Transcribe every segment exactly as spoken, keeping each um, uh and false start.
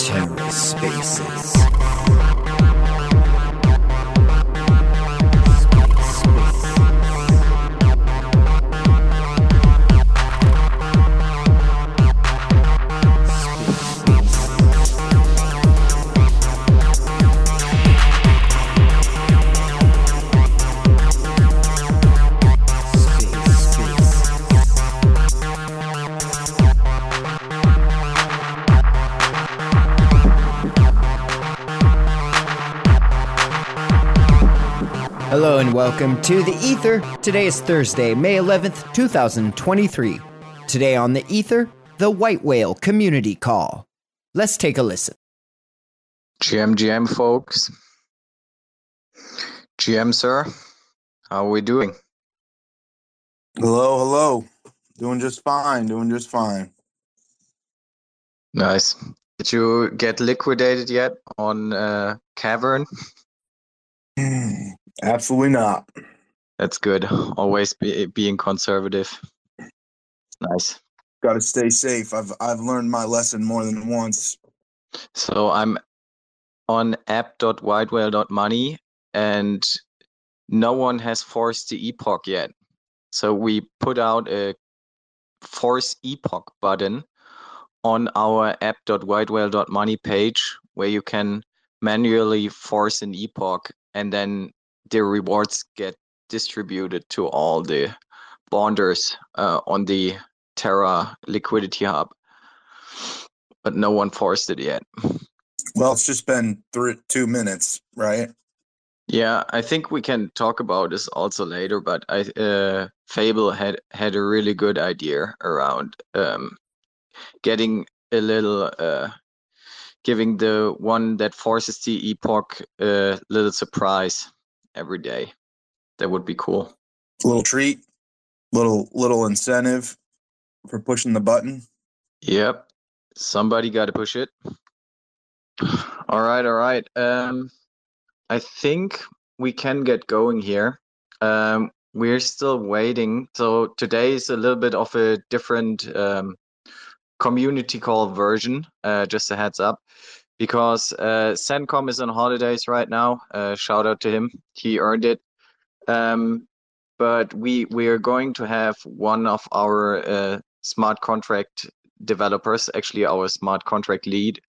TerraSpaces. Hello and welcome to The Ether. Today is Thursday, May eleventh, twenty twenty-three. Today on The Ether, the White Whale Community Call. Let's take a listen. G M G M folks. G M sir, how are we doing? Hello, hello. Doing just fine, doing just fine. Nice. Did you get liquidated yet on uh, Cavern? Absolutely not. That's good. Always be, being conservative. Nice. Got to stay safe. I've I've learned my lesson more than once. So I'm on app dot wildwell dot money, and no one has forced the epoch yet. So we put out a force epoch button on our app dot wildwell dot money page, where you can manually force an epoch, and then the rewards get distributed to all the bonders uh, on the Terra Liquidity Hub, but no one forced it yet. Well, it's just been three, two minutes, right? Yeah, I think we can talk about this also later, but I, uh, Fable had, had a really good idea around um, getting a little... Uh, giving the one that forces the epoch a little surprise every day. That would be cool. A little treat, little little incentive for pushing the button. Yep. Somebody got to push it. All right, all right. Um, I think we can get going here. Um, we're still waiting. So today is a little bit of a different... Um, community call version, uh, just a heads up, because uh, SenCom is on holidays right now. Uh, shout out to him. He earned it. Um, but we, we are going to have one of our uh, smart contract developers, actually our smart contract lead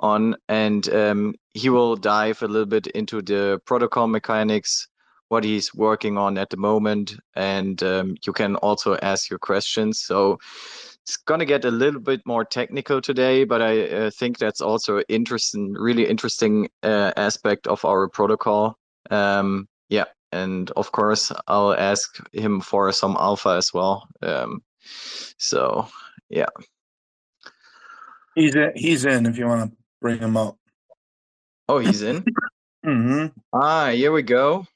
on, and um, he will dive a little bit into the protocol mechanics, what he's working on at the moment, and um, you can also ask your questions. So it's going to get a little bit more technical today, but I uh, think that's also an interesting, really interesting uh, aspect of our protocol. Um, yeah, and of course, I'll ask him for some alpha as well. Um, so, yeah. He's in, he's in if you want to bring him up. Oh, he's in? Mm-hmm. Ah, here we go.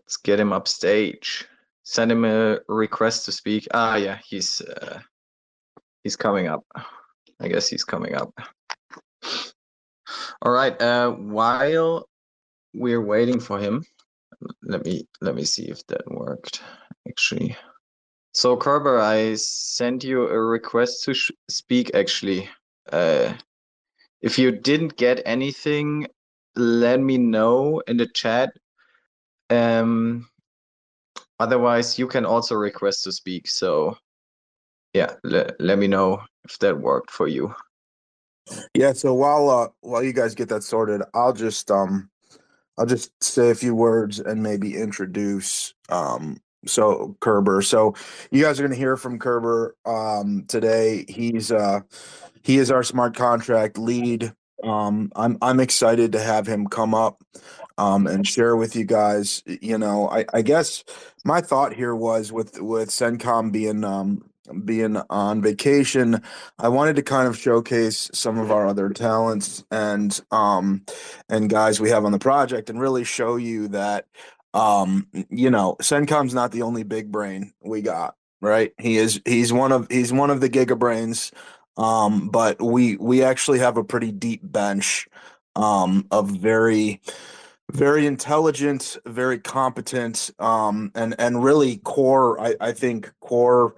Let's get him upstage. Send him a request to speak. Ah, yeah, he's... Uh, He's coming up. I guess he's coming up. All right. Uh, while we're waiting for him, let me let me see if that worked. Actually, so Kerber, I sent you a request to sh- speak. Actually, uh, if you didn't get anything, let me know in the chat. Um, otherwise, you can also request to speak. So. Yeah, le- let me know if that worked for you. Yeah, so while uh, while you guys get that sorted, I'll just um, I'll just say a few words and maybe introduce um, so Kerber. So you guys are going to hear from Kerber um, today. He's uh, he is our smart contract lead. Um, I'm I'm excited to have him come up um, and share with you guys. You know, I, I guess my thought here was with with SenCom being. Um, being on vacation, I wanted to kind of showcase some of our other talents and um and guys we have on the project and really show you that um you know SenCom's not the only big brain we got, right? He is he's one of he's one of the gigabrains, um but we we actually have a pretty deep bench um of very Very intelligent, very competent, um, and and really core. I, I think core,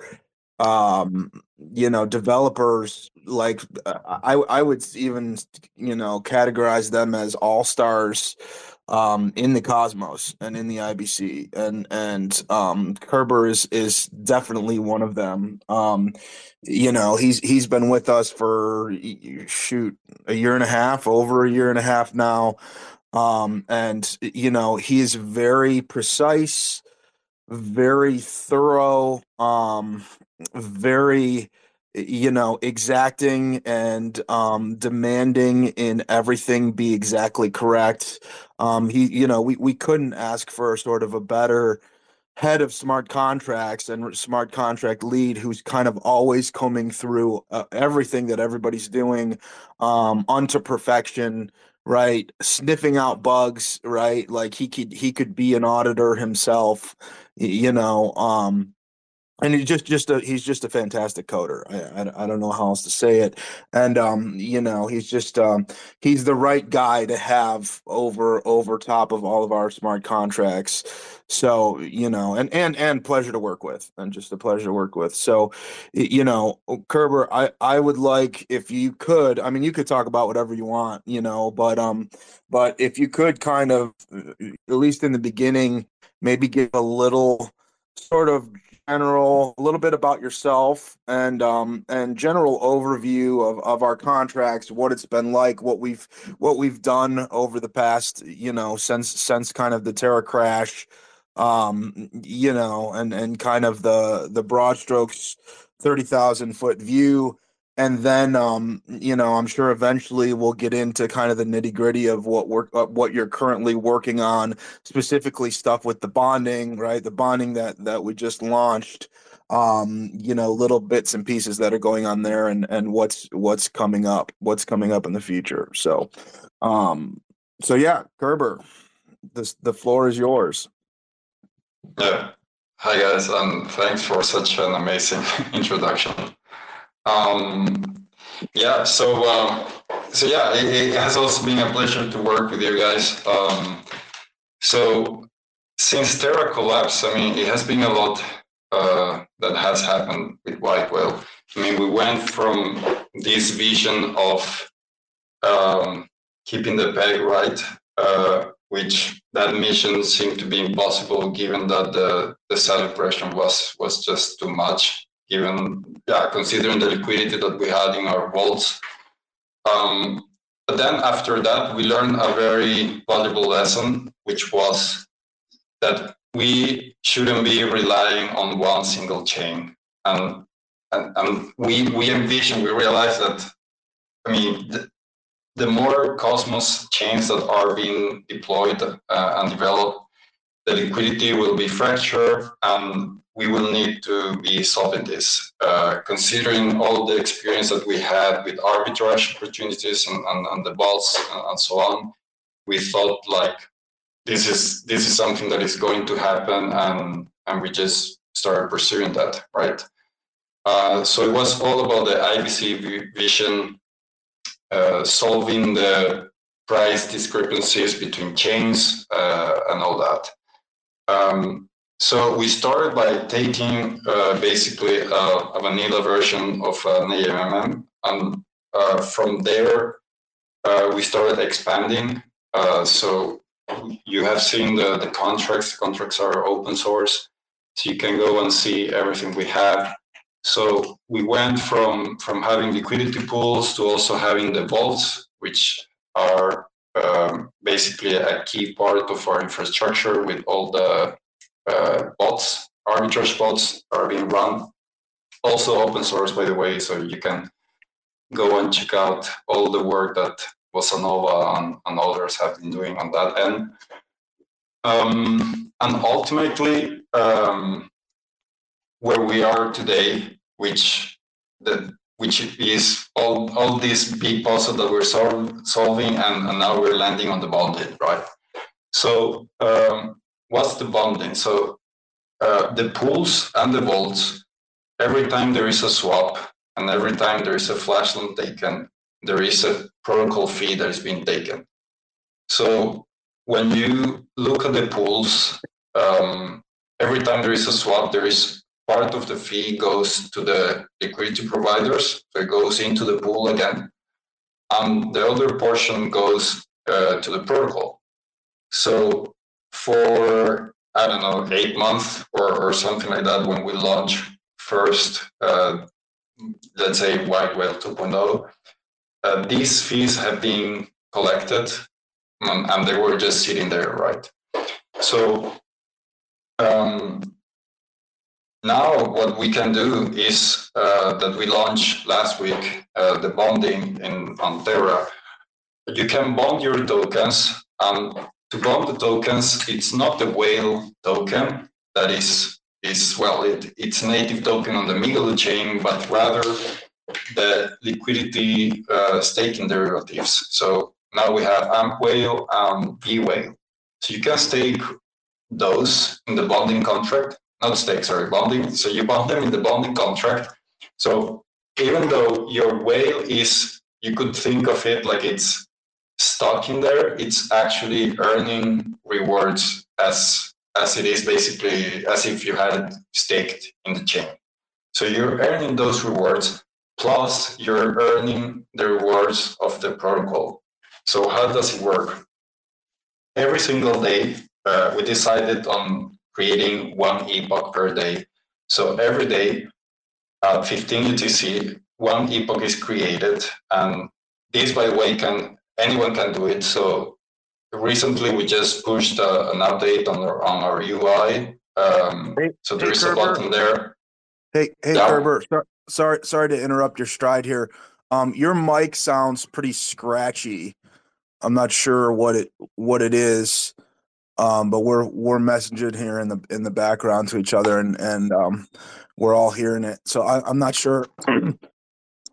um, you know, developers. Like I I would even you know categorize them as all stars, um, in the Cosmos and in the I B C, and and um, Kerber is is definitely one of them. Um, you know, he's he's been with us for shoot a year and a half, over a year and a half now. Um, and, you know, he's very precise, very thorough, um, very, you know, exacting and, um, demanding in everything be exactly correct. Um, he, you know, we, we couldn't ask for sort of a better head of smart contracts and smart contract lead, who's kind of always combing through uh, everything that everybody's doing, um, unto perfection. Right, sniffing out bugs. Right, like he could he could be an auditor himself, you know. Um, and he's just just a, he's just a fantastic coder. I, I I don't know how else to say it. And um, you know, he's just um, he's the right guy to have over over top of all of our smart contracts. So you know, and and and pleasure to work with, and just a pleasure to work with. So, you know, Kerber, I I would like if you could. I mean, you could talk about whatever you want, you know, but um, but if you could kind of, at least in the beginning, maybe give a little sort of general, a little bit about yourself, and um and general overview of of our contracts, what it's been like, what we've what we've done over the past, you know, since since kind of the Terra crash. Um, you know, and, and kind of the, the broad strokes, thirty thousand foot view. And then, um, you know, I'm sure eventually we'll get into kind of the nitty gritty of what we're, uh, what you're currently working on, specifically stuff with the bonding, right? The bonding that, that we just launched, um, you know, little bits and pieces that are going on there, and, and what's, what's coming up, what's coming up in the future. So, um, so yeah, Kerber, this, the floor is yours. Yeah. Hi guys, and thanks for such an amazing introduction. Um, yeah, so uh, so yeah, it, it has also been a pleasure to work with you guys. Um, so since Terra collapsed, I mean, it has been a lot uh, that has happened with White Whale. I mean, we went from this vision of um, keeping the peg right, uh, which that mission seemed to be impossible, given that the, the selling pressure was, was just too much, given, yeah, considering the liquidity that we had in our vaults. Um, but then after that, we learned a very valuable lesson, which was that we shouldn't be relying on one single chain. And, and, and we, we envisioned, we realized that, I mean, the, the more Cosmos chains that are being deployed uh, and developed, the liquidity will be fractured, and we will need to be solving this. Uh, considering all the experience that we had with arbitrage opportunities and, and, and the vaults and, and so on, we thought like this is this is something that is going to happen, and and we just started pursuing that, right? Uh, so it was all about the I B C vision. Uh, solving the price discrepancies between chains uh, and all that. Um, so we started by taking uh, basically a, a vanilla version of an A M M, and uh, from there uh, we started expanding. Uh, so you have seen the, the contracts. The contracts are open source, so you can go and see everything we have. So we went from, from having liquidity pools to also having the vaults, which are um, basically a key part of our infrastructure, with all the uh, bots, arbitrage bots are being run. Also open source, by the way, so you can go and check out all the work that Bossa Nova and, and others have been doing on that end. Um, and ultimately, um, where we are today, which the which is all all these big puzzles that we're sol solving, and, and now we're landing on the bonding, right? So um, what's the bonding? So uh, the pools and the vaults, every time there is a swap and every time there is a flash loan taken, there is a protocol fee that is being taken. So when you look at the pools, um, every time there is a swap, there is part of the fee goes to the liquidity providers, so it goes into the pool again, and the other portion goes uh, to the protocol. So for, I don't know, eight months or, or something like that, when we launch first, uh, let's say White Whale two point oh, uh, these fees have been collected and, and they were just sitting there, right? So um, now what we can do is uh, that we launched last week uh, the bonding in, on Terra. You can bond your tokens. Um, to bond the tokens, it's not the whale token that is, is well, it, it's native token on the Migaloo chain, but rather the liquidity uh, staking derivatives. So now we have ampWHALE and bWHALE. So you can stake those in the bonding contract, not stake, sorry, bonding. So you bond them in the bonding contract. So even though your whale is, you could think of it like it's stuck in there, it's actually earning rewards as as it is basically as if you had it staked in the chain. So you're earning those rewards, plus you're earning the rewards of the protocol. So how does it work? Every single day, uh, we decided on creating one epoch per day. So every day at fifteen U T C, one epoch is created. And this, by the way, can, anyone can do it. So recently, we just pushed uh, an update on our, on our U I. Um, hey, so there hey, is Kerber. a button there. Hey, hey, yeah. Kerber, so, sorry, sorry to interrupt your stride here. Um, your mic sounds pretty scratchy. I'm not sure what it what it is, um, but we're we're messaging here in the in the background to each other, and and um, we're all hearing it. So I, I'm not sure, I'm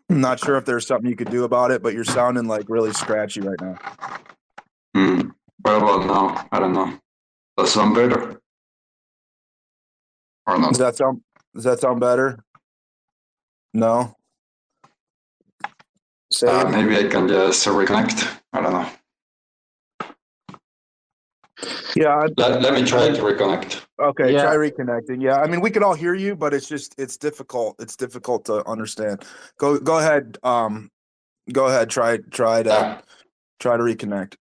not sure if there's something you could do about it, but you're sounding like really scratchy right now. Hmm. What about now? I don't know. Does that sound better? Or not? Does that sound Does that sound better? No. So uh, maybe I can just reconnect. I don't know. Yeah. I'd, let, let me try to reconnect. Okay, yeah. Try reconnecting. Yeah, I mean, we can all hear you, but it's just it's difficult. It's difficult to understand. Go go ahead. Um, go ahead. Try try to yeah. try to reconnect.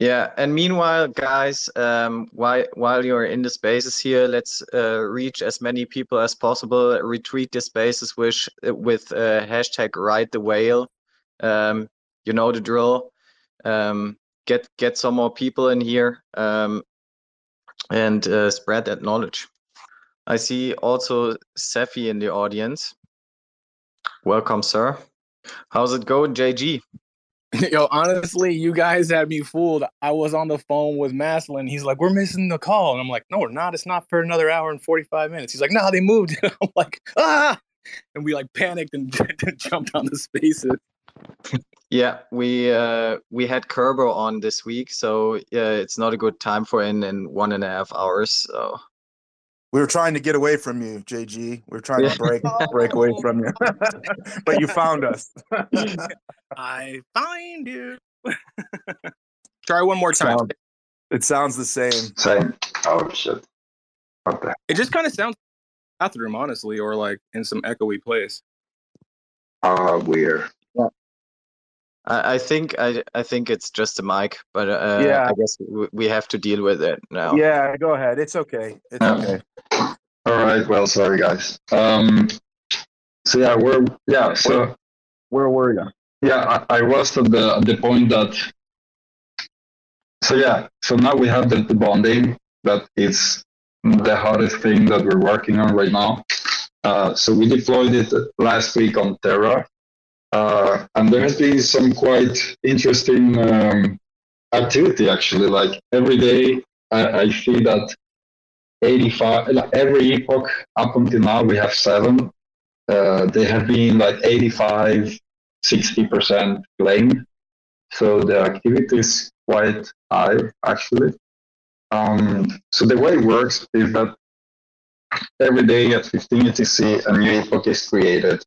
Yeah, and meanwhile, guys, um, while while you're in the spaces here, let's uh, reach as many people as possible. Retweet the spaces with with uh, hashtag Ride the Whale. Um, you know the drill. Um, get get some more people in here um, and uh, spread that knowledge. I see also Sefi in the audience. Welcome, sir. How's it going, J G? Yo, honestly, you guys had me fooled. I was on the phone with Maslin. He's like, we're missing the call. And I'm like, no, we're not. It's not for another hour and forty-five minutes. He's like, no, they moved. And I'm like, ah! And we like panicked and jumped on the spaces. Yeah, we uh, we had Kerber on this week. So uh, it's not a good time for in, in one and a half hours. So we were trying to get away from you, J G. We were trying to break break away from you. But you found us. I find you. Try one more time. Sound. It sounds the same. Same. Oh, shit. What the heck? It just kind of sounds like a bathroom, honestly, or like in some echoey place. Ah, uh, weird. Yeah. I, I think I I think it's just a mic, but uh, yeah. I guess we, we have to deal with it now. Yeah, go ahead. It's okay. It's yeah. okay. All right. Well, sorry, guys. Um. So yeah, we're yeah. So where were you? Yeah, I, I was at the at the point that. So yeah, so now we have the, the bonding that is the hardest thing that we're working on right now. Uh, so we deployed it last week on Terra, uh, and there has been some quite interesting um, activity actually. Like every day, I, I see that eighty-five like every epoch up until now we have seven. Uh, they have been like eighty-five. sixty percent claim, so the activity is quite high actually. Um, so the way it works is that every day at fifteen U T C a new epoch is created,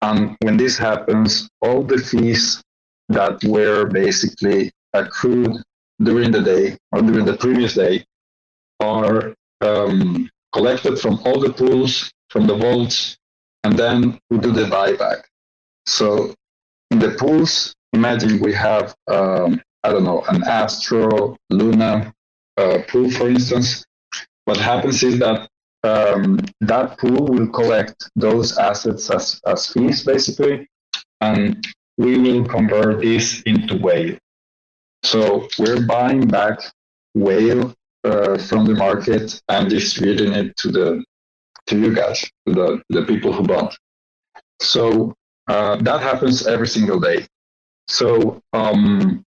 and when this happens, all the fees that were basically accrued during the day or during the previous day are um, collected from all the pools, from the vaults, and then we do the buyback. So in the pools, imagine we have, um, I don't know, an Astro Luna uh, pool, for instance. What happens is that um, that pool will collect those assets as, as fees, basically, and we will convert this into whale. So we're buying back whale uh, from the market and distributing it to the to you guys, to the, the people who bought. So uh, that happens every single day. So um,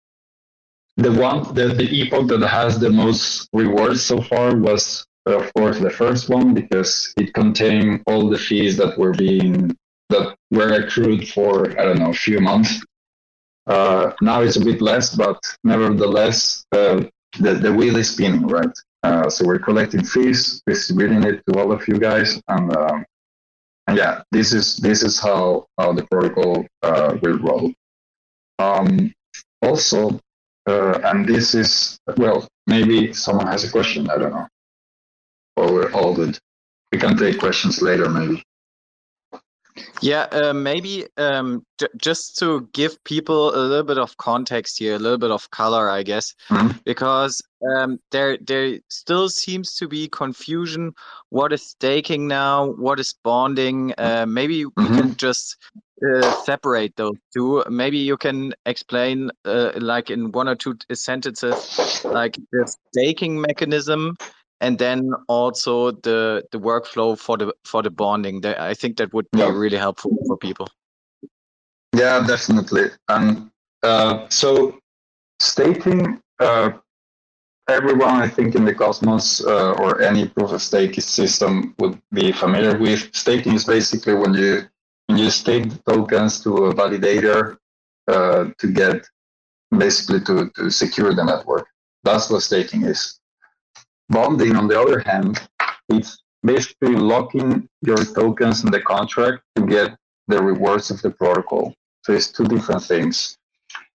the one, the, the epoch that has the most rewards so far was, of course, the first one, because it contained all the fees that were being that were accrued for, I don't know, a few months. Uh, now it's a bit less, but nevertheless, uh, the, the wheel is spinning, right? Uh, so we're collecting fees, distributing it to all of you guys, and um, yeah, this is this is how, how the protocol uh, will roll. Um, also, uh, and this is, well, maybe someone has a question, I don't know. Or we're all good. We can take questions later, maybe. Yeah, uh, maybe um, j just to give people a little bit of context here, a little bit of color, I guess, mm-hmm. because um, there there still seems to be confusion. What is staking now? What is bonding? Uh, maybe mm-hmm. we can just uh, separate those two. Maybe you can explain, uh, like in one or two sentences, like the staking mechanism. And then also the the workflow for the for the bonding. That, I think that would be yeah. really helpful for people. Yeah, definitely. And uh, so staking, uh, everyone I think in the Cosmos uh, or any proof of stake system would be familiar with. Staking is basically when you when you stake the tokens to a validator uh, to get basically to to secure the network. That's what staking is. Bonding, on the other hand, it's basically locking your tokens in the contract to get the rewards of the protocol. So it's two different things.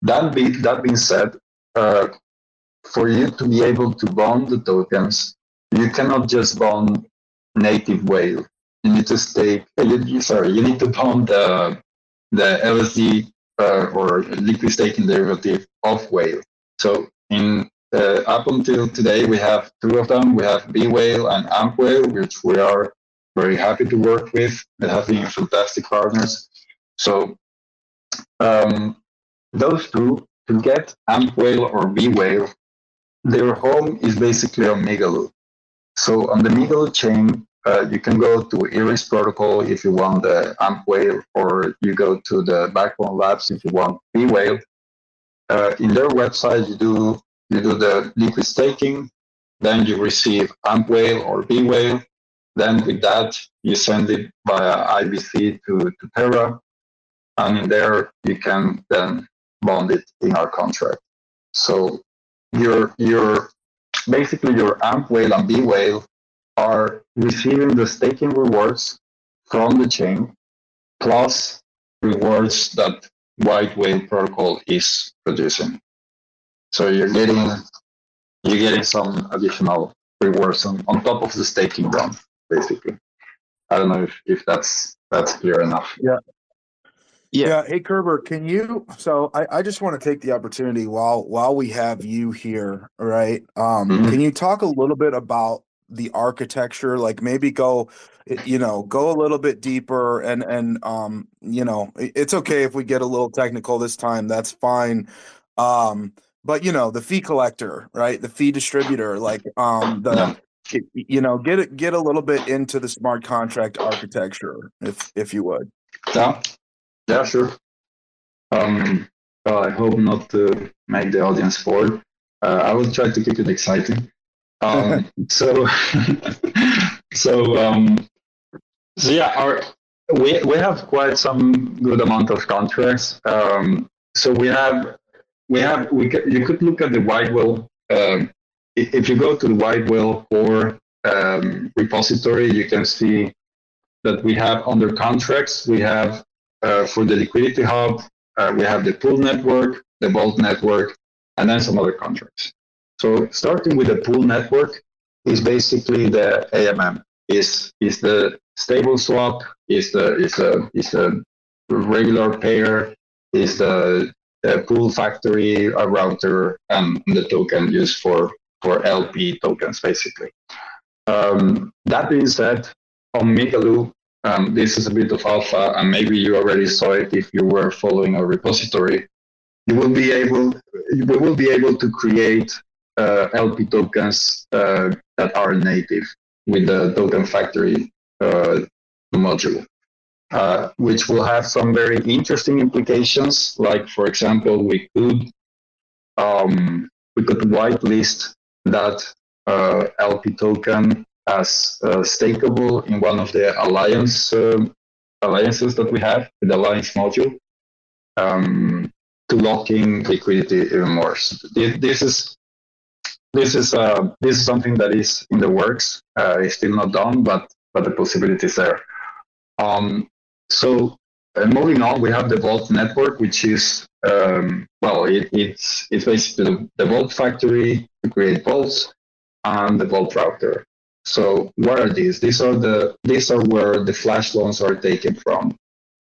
That, be, that being said, uh, for you to be able to bond the tokens, you cannot just bond native whale. You need to stake. You, sorry, you need to bond the the L S D uh, or liquid staking derivative of whale. So in Uh, up until today, we have two of them. We have bWHALE and ampWHALE, which we are very happy to work with. They have been fantastic partners. So um, those two, to get ampWHALE or bWHALE, their home is basically on Migaloo. So on the Migaloo chain, uh, you can go to Eris Protocol if you want the ampWHALE, or you go to the Backbone Labs if you want bWHALE. Uh, in their website, you do You do the liquid staking, then you receive ampWHALE or bWHALE. Then with that, you send it via I B C to, to Terra, and in there you can then bond it in our contract. So your your basically your ampWHALE and bWHALE are receiving the staking rewards from the chain plus rewards that White Whale protocol is producing. So you're getting you're getting some additional rewards on, on top of the staking round, basically. I don't know if, if that's that's clear enough. Yeah. Yeah. Yeah. Hey Kerber, can you so I, I just want to take the opportunity while while we have you here, right? Um mm-hmm. Can you talk a little bit about the architecture, like maybe go, you know, go a little bit deeper and and um, you know, it's okay if we get a little technical this time, that's fine. Um But, you know, the fee collector, right, the fee distributor, like, um, the, you know, get get a little bit into the smart contract architecture, if if you would. Yeah, yeah, sure. Um, well, I hope not to make the audience bored. Uh, I will try to keep it exciting. Um, so, so, um, so, yeah, our, we, we have quite some good amount of contracts. Um, so we have... We have, we, you could look at the White Whale. Um, if you go to the White Whale core um, repository, you can see that we have under contracts, we have uh, for the liquidity hub, uh, we have the pool network, the vault network, and then some other contracts. So starting with the pool network is basically the A M M. Is is the stable swap? Is the is a is a regular pair? Is the, the pool factory, a router, and the token used for for L P tokens basically. Um, that being said, on Migaloo, um, this is a bit of alpha, and maybe you already saw it if you were following our repository. You will be able, we will be able to create uh, L P tokens uh, that are native with the token factory uh, module, uh, which will have some very interesting implications. Like, for example, we could um, we could whitelist that uh, L P token as uh, stakeable in one of the alliance uh, alliances that we have, the alliance module, um, to lock in liquidity even more. So this, this is. This is uh, this is something that is in the works. Uh, it's still not done, but but the possibility is there. Um, so uh, moving on, we have the Vault network, which is um, well, it, it's it's basically the Vault factory to create vaults and the Vault router. So what are these? These are the these are where the flash loans are taken from.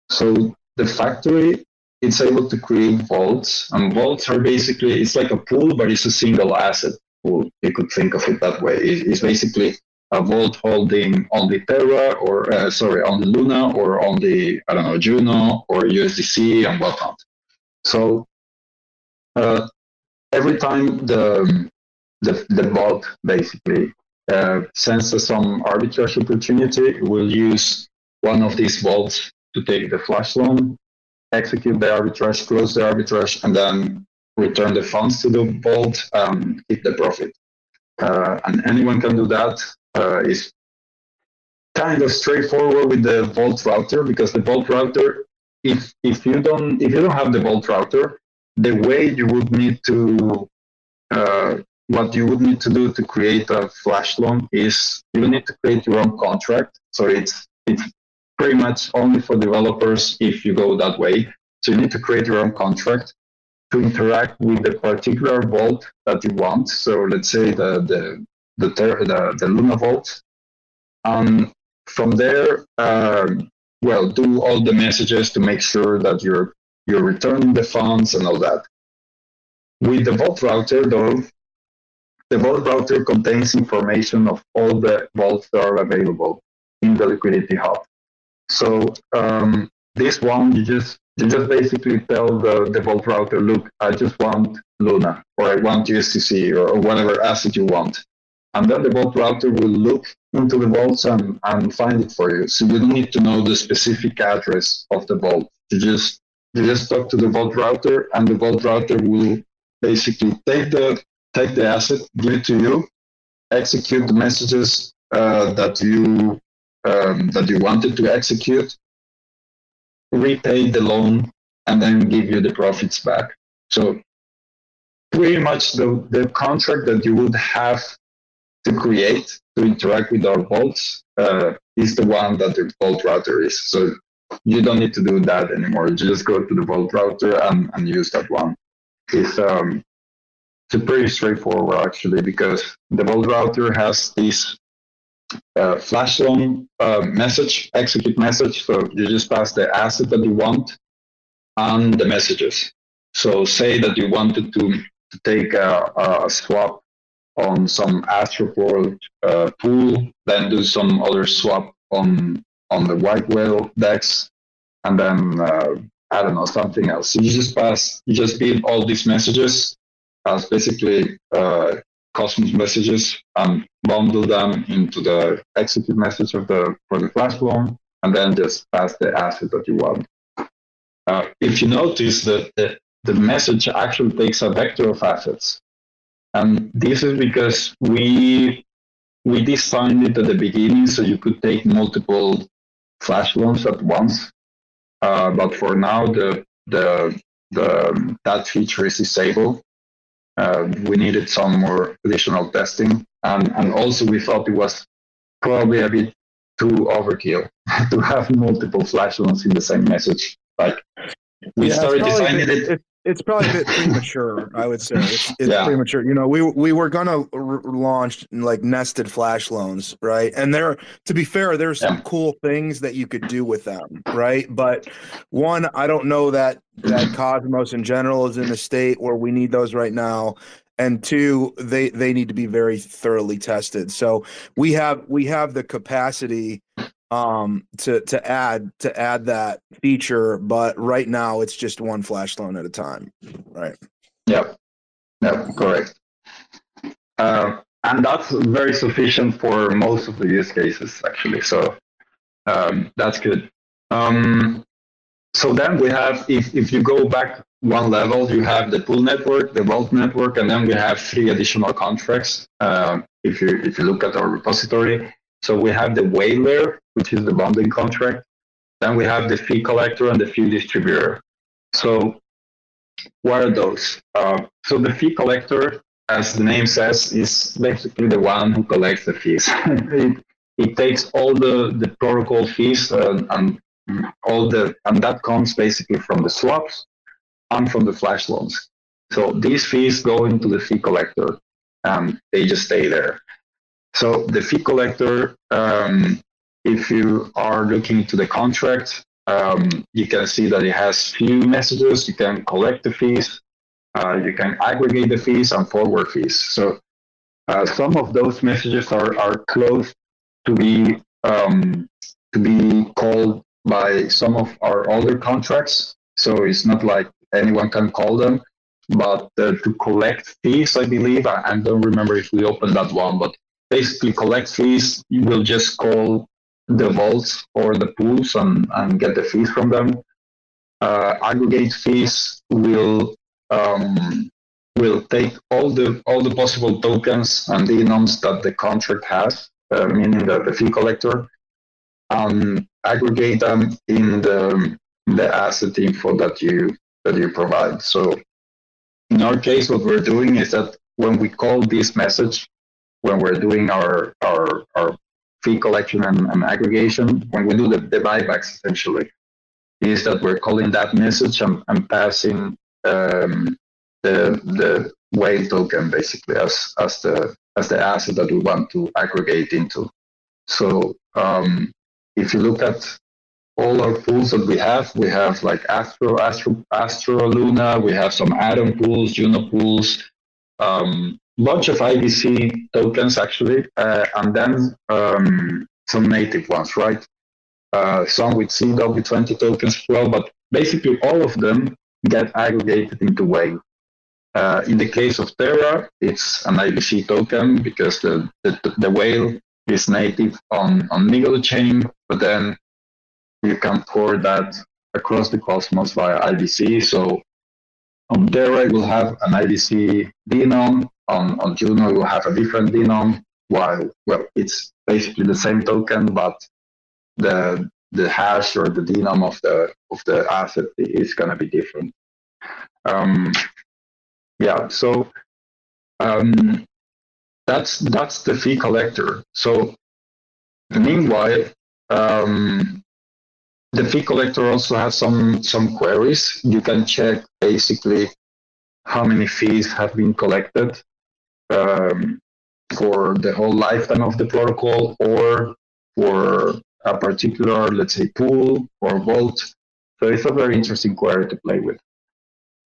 So the factory. It's able to create vaults, and vaults are basically, it's like a pool, but it's a single asset pool. You could think of it that way. It's basically a vault holding on the Terra, or uh, sorry, on the Luna, or on the, I don't know, Juno, or U S D C, and whatnot. So uh, every time the, the, the vault basically uh, senses some arbitrage opportunity, it will use one of these vaults to take the flash loan, execute the arbitrage, close the arbitrage, and then return the funds to the vault and keep the profit. Uh, and anyone can do that. Uh, it's kind of straightforward with the vault router, because the vault router, if if you don't if you don't have the vault router, the way you would need to uh, what you would need to do to create a flash loan is you need to create your own contract. So it's it's pretty much only for developers if you go that way. So you need to create your own contract to interact with the particular vault that you want. So let's say the the the, the, the Luna vault. Um, from there, um, well, do all the messages to make sure that you're you're returning the funds and all that. With the vault router, though, the vault router contains information of all the vaults that are available in the liquidity hub. So um, this one, you just you just basically tell the, the vault router, look, I just want Luna, or I want U S T C, or, or whatever asset you want. And then the vault router will look into the vaults and, and find it for you. So you don't need to know the specific address of the vault. You just, you just talk to the vault router, and the vault router will basically take the, take the asset, give it to you, execute the messages uh, that you... Um, that you wanted to execute, repay the loan, and then give you the profits back. So pretty much the, the contract that you would have to create to interact with our vaults uh, is the one that the vault router is. So you don't need to do that anymore. You just go to the vault router and, and use that one. It's, um, it's pretty straightforward, actually, because the vault router has these Uh, flash loan uh, message, execute message. So you just pass the asset that you want and the messages. So say that you wanted to, to take a, a swap on some Astroport uh, pool, then do some other swap on on the White Whale D E X, and then uh, I don't know, something else. So you just pass, you just build all these messages as basically uh, Cosmos messages and bundle them into the execute message of the for the flash loan, and then just pass the asset that you want. Uh, if you notice that the, the message actually takes a vector of assets, and this is because we we designed it at the beginning so you could take multiple flash loans at once. Uh, but for now, the the the that feature is disabled. Uh, we needed some more additional testing, and, and also we thought it was probably a bit too overkill to have multiple flash loans in the same message. Like we yeah, started designing it. It's probably a bit premature, I would say. It's, it's yeah. premature. You know, we we were gonna r- launch like nested flash loans, right? And there, to be fair, there's yeah. some cool things that you could do with them, right? But one, I don't know that that Cosmos in general is in a state where we need those right now. And two, they they need to be very thoroughly tested. So we have we have the capacity um to to add to add that feature, but right now it's just one flash loan at a time, right? Yep yep correct. Uh, and that's very sufficient for most of the use cases, actually, so um that's good. Um so then we have, if, if you go back one level, you have the pool network, the vault network, and then we have three additional contracts. Um uh, if you if you look at our repository, so we have the whale layer, which is the bundling contract. Then we have the fee collector and the fee distributor. So what are those? Uh, so the fee collector, as the name says, is basically the one who collects the fees. it, it takes all the, the protocol fees uh, and all the, and that comes basically from the swaps and from the flash loans. So these fees go into the fee collector and they just stay there. So the fee collector, um, if you are looking to the contract, um, you can see that it has few messages. You can collect the fees, uh, you can aggregate the fees and forward fees. So uh, some of those messages are, are close to be um, to be called by some of our other contracts. So it's not like anyone can call them, but uh, to collect fees, I believe, I, I don't remember if we opened that one, but basically collect fees, you will just call the vaults or the pools and, and get the fees from them. Uh, aggregate fees will um, will take all the all the possible tokens and denoms that the contract has, uh, meaning that the fee collector, and aggregate them in the the asset info that you that you provide. So in our case, what we're doing is that when we call this message, when we're doing our our, our fee collection and, and aggregation, when we do the, the buybacks, essentially, is that we're calling that message and, and passing um, the the whale token basically as as the as the asset that we want to aggregate into. So um, if you look at all our pools that we have, we have like Astro Astro Astro Luna, we have some Atom pools, Juno pools. Um, bunch of I B C tokens, actually, uh, and then um, some native ones, right? Uh, some with C W twenty tokens as well, but basically all of them get aggregated into whale. Uh, in the case of Terra, it's an I B C token because the, the, the whale is native on, on Migaloo chain, but then you can pour that across the Cosmos via I B C. So on Terra, it will have an I B C denom. On, on Juno, you have a different denom, while, well, it's basically the same token, but the the hash or the denom of the of the asset is going to be different. Um, yeah, so um, that's that's the fee collector. So meanwhile, um, the fee collector also has some some queries. You can check basically how many fees have been collected Um, for the whole lifetime of the protocol, or for a particular, let's say, pool or vault. So it's a very interesting query to play with.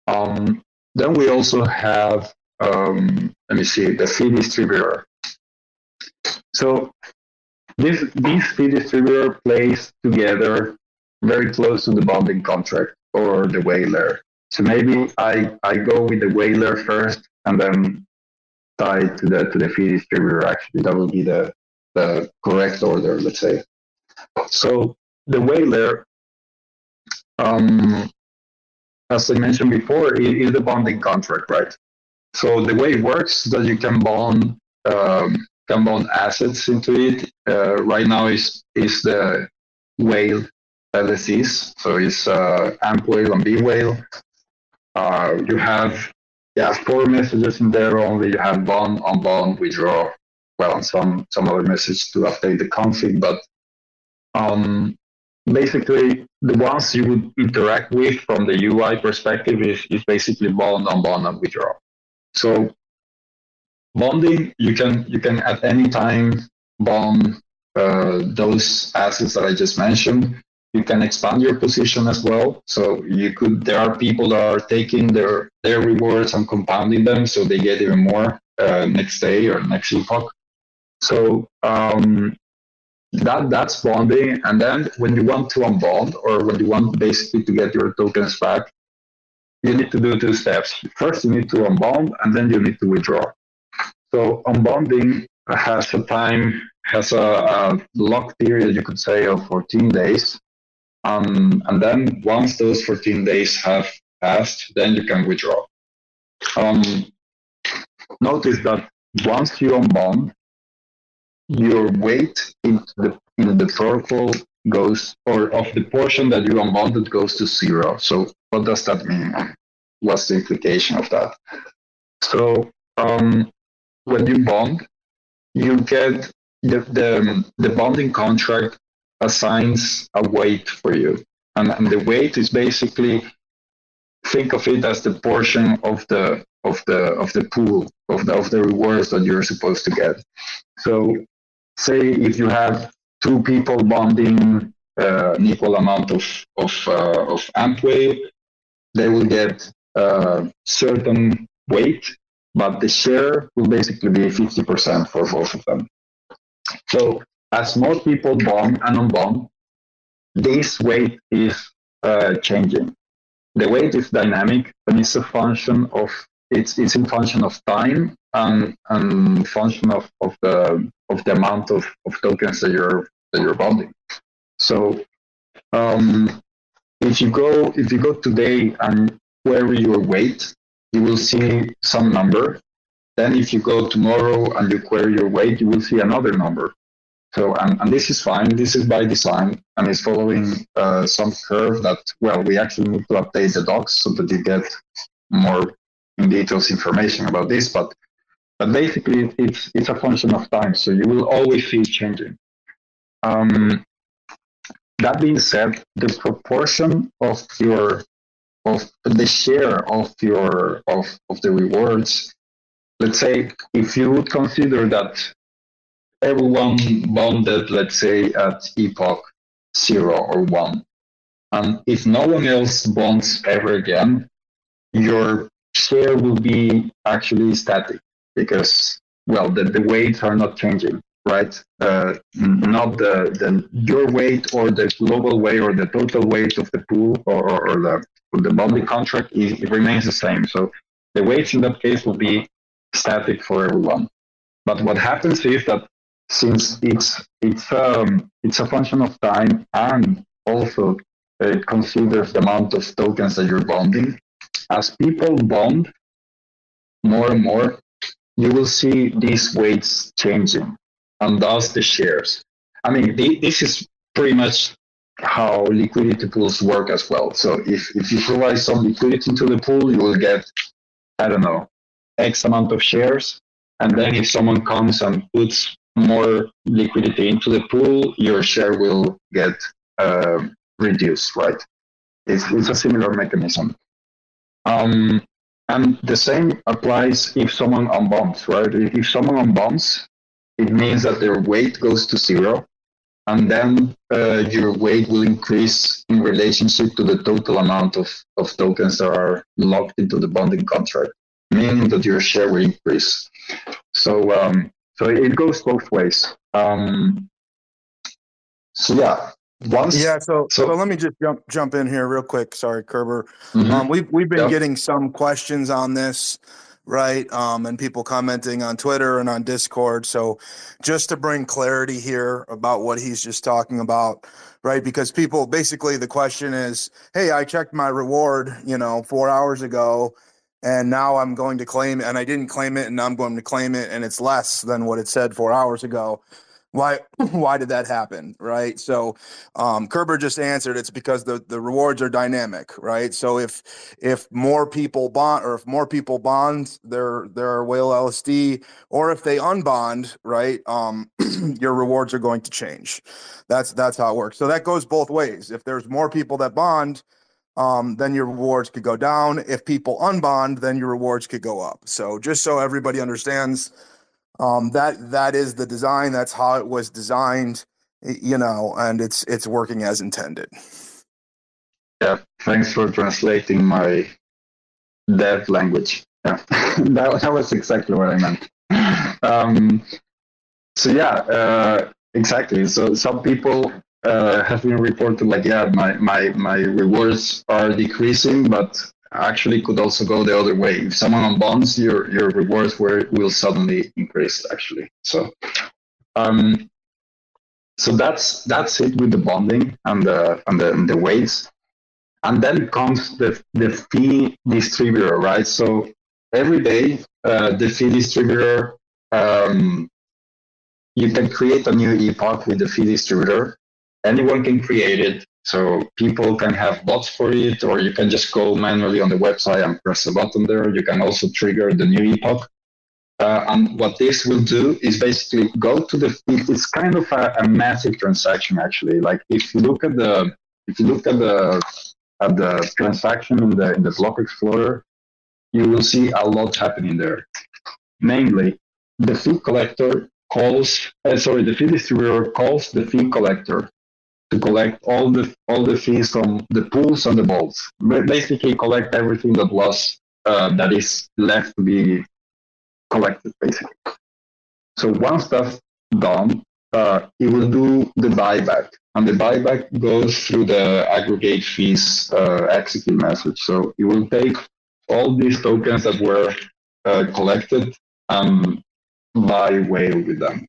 Um, then we also have, um, let me see, the fee distributor. So this, this fee distributor plays together very close to the bonding contract or the whaler. So maybe I, I go with the whaler first and then tied to the to the fee distributor. Actually, that will be the the correct order, let's say. So the whaler, um, as I mentioned before, is the bonding contract, right? So the way it works is that you can bond um, can bond assets into it. Uh, right now is is the whale L S Es, so it's uh, ampWHALE and bWHALE. Uh, you have Yeah, four messages in there only. You have bond, unbond, withdraw, well, and some, some other message to update the config. But um, basically the ones you would interact with from the U I perspective is, is basically bond on bond and withdraw. So bonding, you can you can at any time bond uh, those assets that I just mentioned. You can expand your position as well. So you could. There are people that are taking their their rewards and compounding them, so they get even more uh, next day or next epoch. So um, that that's bonding. And then when you want to unbond, or when you want basically to get your tokens back, you need to do two steps. First, you need to unbond, and then you need to withdraw. So unbonding has a time, has a, a lock period, you could say, of fourteen days. Um, and then once those fourteen days have passed, then you can withdraw. Um, notice that once you unbond, your weight in the, in the protocol goes, or of the portion that you unbonded goes to zero. So what does that mean? What's the implication of that? So um, when you bond, you get the, the, the bonding contract assigns a weight for you. And, and the weight is basically, think of it as the portion of the of the of the pool of the of the rewards that you're supposed to get. So say if you have two people bonding uh, an equal amount of of uh, of ampWHALE, they will get a uh, certain weight, but the share will basically be fifty percent for both of them. So as more people bond and unbond, this weight is uh, changing. The weight is dynamic, and it's a function of it's it's in function of time and and function of, of the of the amount of, of tokens that you're that you're bonding. So um, if you go if you go today and query your weight, you will see some number. Then if you go tomorrow and you query your weight, you will see another number. So, and, and this is fine, this is by design, and it's following uh, some curve that, well, we actually need to update the docs so that you get more in details information about this, but, but basically it's, it's a function of time, so you will always see it changing. Um, that being said, the proportion of your, of the share of your, of, of the rewards, let's say, if you would consider that everyone bonded, let's say, at epoch zero or one. And if no one else bonds ever again, your share will be actually static because, well, the, the weights are not changing, right? Uh, not the, the your weight or the global weight or the total weight of the pool or, or, or the, or the bonding contract, it, it remains the same. So the weights in that case will be static for everyone. But what happens is that since it's it's um it's a function of time and also it considers the amount of tokens that you're bonding, as people bond more and more, you will see these weights changing and thus the shares. I mean, the, this is pretty much how liquidity pools work as well. So if, if you provide some liquidity to the pool, you will get, I don't know, X amount of shares. And then if someone comes and puts more liquidity into the pool, your share will get uh, reduced, right? It's, it's a similar mechanism. Um, and the same applies if someone unbonds, right? If someone unbonds, it means that their weight goes to zero, and then uh, your weight will increase in relationship to the total amount of, of tokens that are locked into the bonding contract, meaning that your share will increase. So um, so it goes both ways. Um, so yeah, once yeah. So, so so let me just jump jump in here real quick. Sorry, Kerber. Mm-hmm. Um, we've we've been yeah. getting some questions on this, right? Um, and people commenting on Twitter and on Discord. So just to bring clarity here about what he's just talking about, right? Because people basically the question is, hey, I checked my reward, you know, four hours ago. And now I'm going to claim, and I didn't claim it, and now I'm going to claim it, and it's less than what it said four hours ago. Why why did that happen, right? So um, Kerber just answered, it's because the, the rewards are dynamic, right? So if if more people bond, or if more people bond their their whale L S D, or if they unbond, right, um, your rewards are going to change. That's that's how it works. So that goes both ways. If there's more people that bond, um, then your rewards could go down. If people unbond, then your rewards could go up. So just so everybody understands, Um, that that is the design. That's how it was designed, you know, and it's it's working as intended. Yeah, thanks for translating my dev language. Yeah, that, that was exactly what I meant. Um, so yeah, uh, exactly. So some people uh, have been reported like, yeah, my my my rewards are decreasing, but actually could also go the other way. If someone unbonds, your your rewards were, will suddenly increase, actually. So um so that's that's it with the bonding and the and the, and the weights. And then comes the the fee distributor, right? So every day uh the fee distributor, um you can create a new epoch with the fee distributor. Anyone can create it. So people can have bots for it, or you can just go manually on the website and press a button there. You can also trigger the new epoch. Uh, and what this will do is basically go to the, it's kind of a, a massive transaction, actually. Like if you look at the, if you look at the, at the transaction in the, in the block explorer, you will see a lot happening there. Namely, the fee collector calls, uh, sorry, the fee distributor calls the fee collector to collect all the all the fees from the pools and the vaults. Basically, collect everything that was uh, that is left to be collected, basically. So once that's done, uh, it will do the buyback, and the buyback goes through the aggregate fees uh, execute message. So it will take all these tokens that were uh, collected and buy whale with them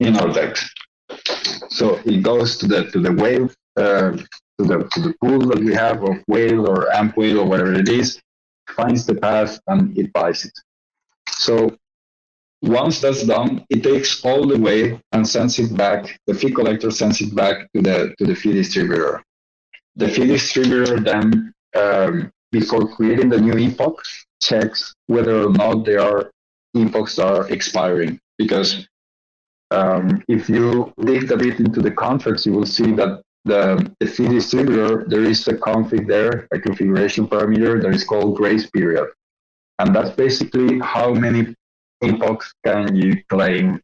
in our decks. So it goes to the to the whale, uh, to the to the pool that we have of whale or ampWHALE or whatever it is, finds the path and it buys it. So once that's done, it takes all the way and sends it back. The fee collector sends it back to the to the fee distributor. The fee distributor then, um, before creating the new epoch, checks whether or not their epochs are expiring, because Um, if you dig a bit into the contracts, you will see that the, the fee distributor, there is a config there, a configuration parameter that is called grace period. And that's basically how many epochs can you claim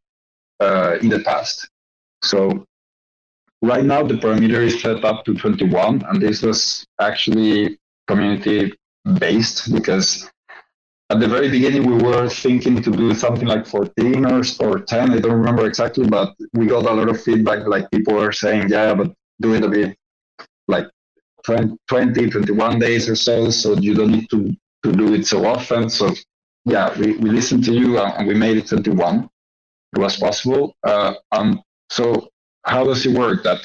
uh, in the past. So right now the parameter is set up to twenty-one, and this was actually community-based, because at the very beginning, we were thinking to do something like fourteen or, or ten. I don't remember exactly, but we got a lot of feedback. Like people were saying, yeah, but do it a bit like twenty, twenty-one days or so, so you don't need to, to do it so often. So yeah, we, we listened to you and we made it twenty-one. It was possible. Uh, um, so how does it work? That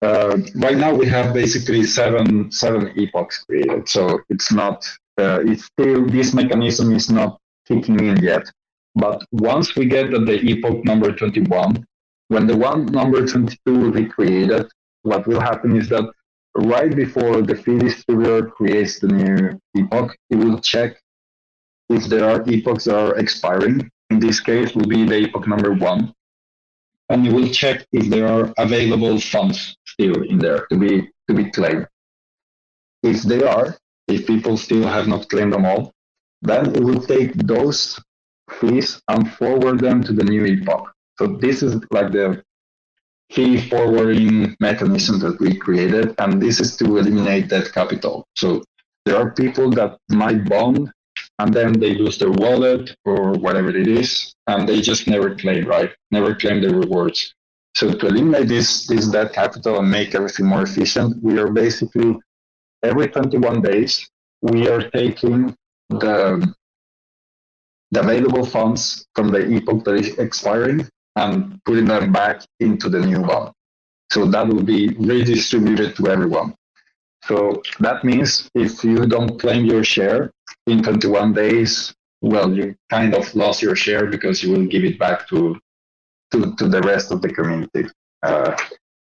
uh, right now we have basically seven, seven epochs created. So it's not... Uh, it's still, this mechanism is not kicking in yet. But once we get at the epoch number twenty-one, when the one number twenty-two will be created, what will happen is that right before the fee distributor creates the new epoch, it will check if there are epochs that are expiring. In this case, will be the epoch number one. And it will check if there are available funds still in there to be, to be claimed. If they are, if people still have not claimed them all, then it will take those fees and forward them to the new epoch. So this is like the fee forwarding mechanism that we created, and this is to eliminate that capital. So there are people that might bond, and then they lose their wallet or whatever it is, and they just never claim, right? Never claim the rewards. So to eliminate this, this debt capital and make everything more efficient, we are basically... every twenty-one days, we are taking the, the available funds from the epoch that is expiring and putting them back into the new one. So that will be redistributed to everyone. So that means if you don't claim your share in twenty-one days, well, you kind of lost your share because you will give it back to to, to the rest of the community, uh,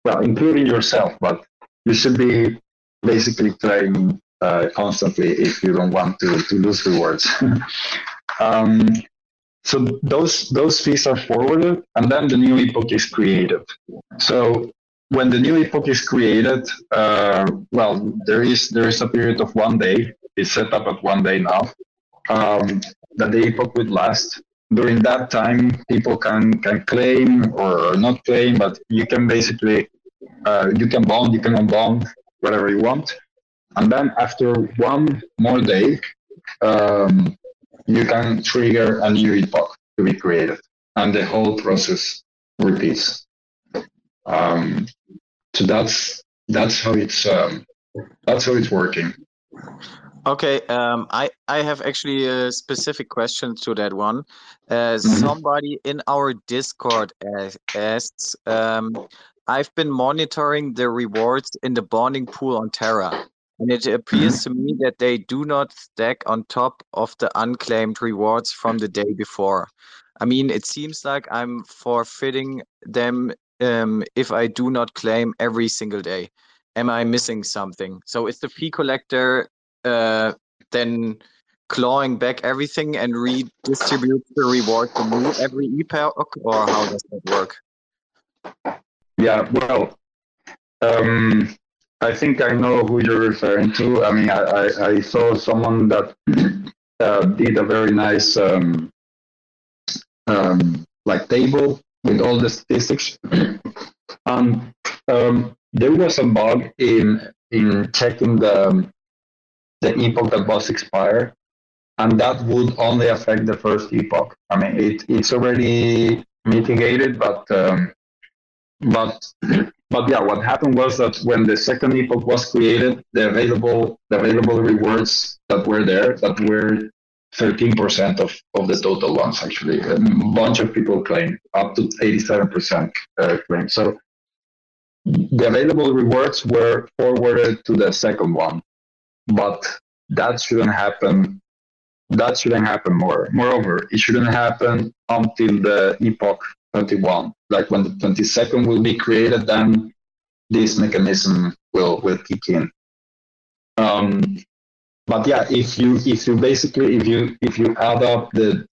well, including yourself, but you should be basically trying uh, constantly if you don't want to, to lose rewards. um, so those those fees are forwarded, and then the new epoch is created. So when the new epoch is created, uh, well, there is there is a period of one day. It's set up at one day now, um, that the epoch would last. During that time, people can can claim or not claim, but you can basically uh, you can bond, you can unbond, whatever you want. And then after one more day, um, you can trigger a new epoch to be created, and the whole process repeats. Um, so that's that's how it's um, that's how it's working. Okay, um, I, I have actually a specific question to that one. Uh, somebody in our Discord asks, um, I've been monitoring the rewards in the bonding pool on Terra, and it appears to me that they do not stack on top of the unclaimed rewards from the day before. I mean, it seems like I'm forfeiting them um, if I do not claim every single day. Am I missing something? So is the fee collector Uh, then clawing back everything and redistribute the reward to move every epoch, or how does that work? Yeah, well, um, I think I know who you're referring to. I mean, I, I, I saw someone that uh, did a very nice um, um, like table with all the statistics. um, um, there was a bug in in checking the the epoch that was expired, and that would only affect the first epoch. I mean, it, it's already mitigated, but um, but but yeah, what happened was that when the second epoch was created, the available the available rewards that were there, that were thirteen percent of, of the total ones actually. A bunch of people claimed, up to eighty-seven percent uh, claimed. So the available rewards were forwarded to the second one. But that shouldn't happen. That shouldn't happen more. Moreover, it shouldn't happen until the epoch twenty-one. Like when the twenty-second will be created, then this mechanism will will kick in. Um, but yeah, if you if you basically if you if you add up the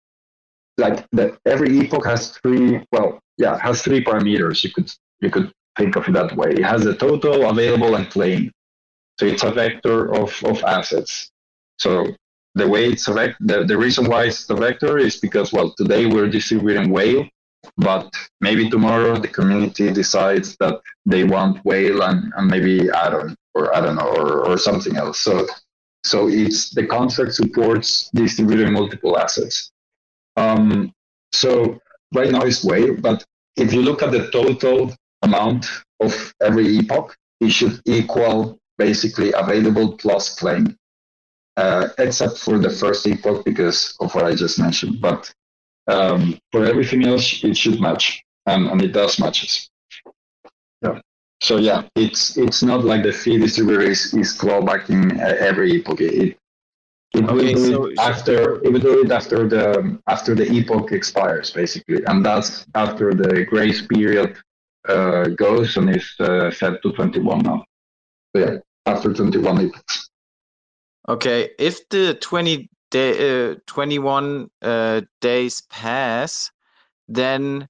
like the every epoch has three well yeah has three parameters. You could you could think of it that way. It has the total, available, and claim. So it's a vector of, of assets. So the way it's a vector, the, the reason why it's a vector is because, well, today we're distributing whale, but maybe tomorrow the community decides that they want whale and, and maybe Atom, or I don't know, or, or something else. So so it's the contract supports distributing multiple assets. Um, so right now it's whale, but if you look at the total amount of every epoch, it should equal basically available plus claim, uh, except for the first epoch because of what I just mentioned. But um, for everything else, it should match, um, and it does matches. Yeah. So yeah, it's it's not like the fee distributor is, is clawbacking uh, every epoch. It it okay, will do so it after it will do it after the after the epoch expires basically, and that's after the grace period uh, goes and is uh, set to twenty-one now. Yeah, after twenty-one epochs. Okay, if the twenty day, uh, twenty-one uh, days pass, then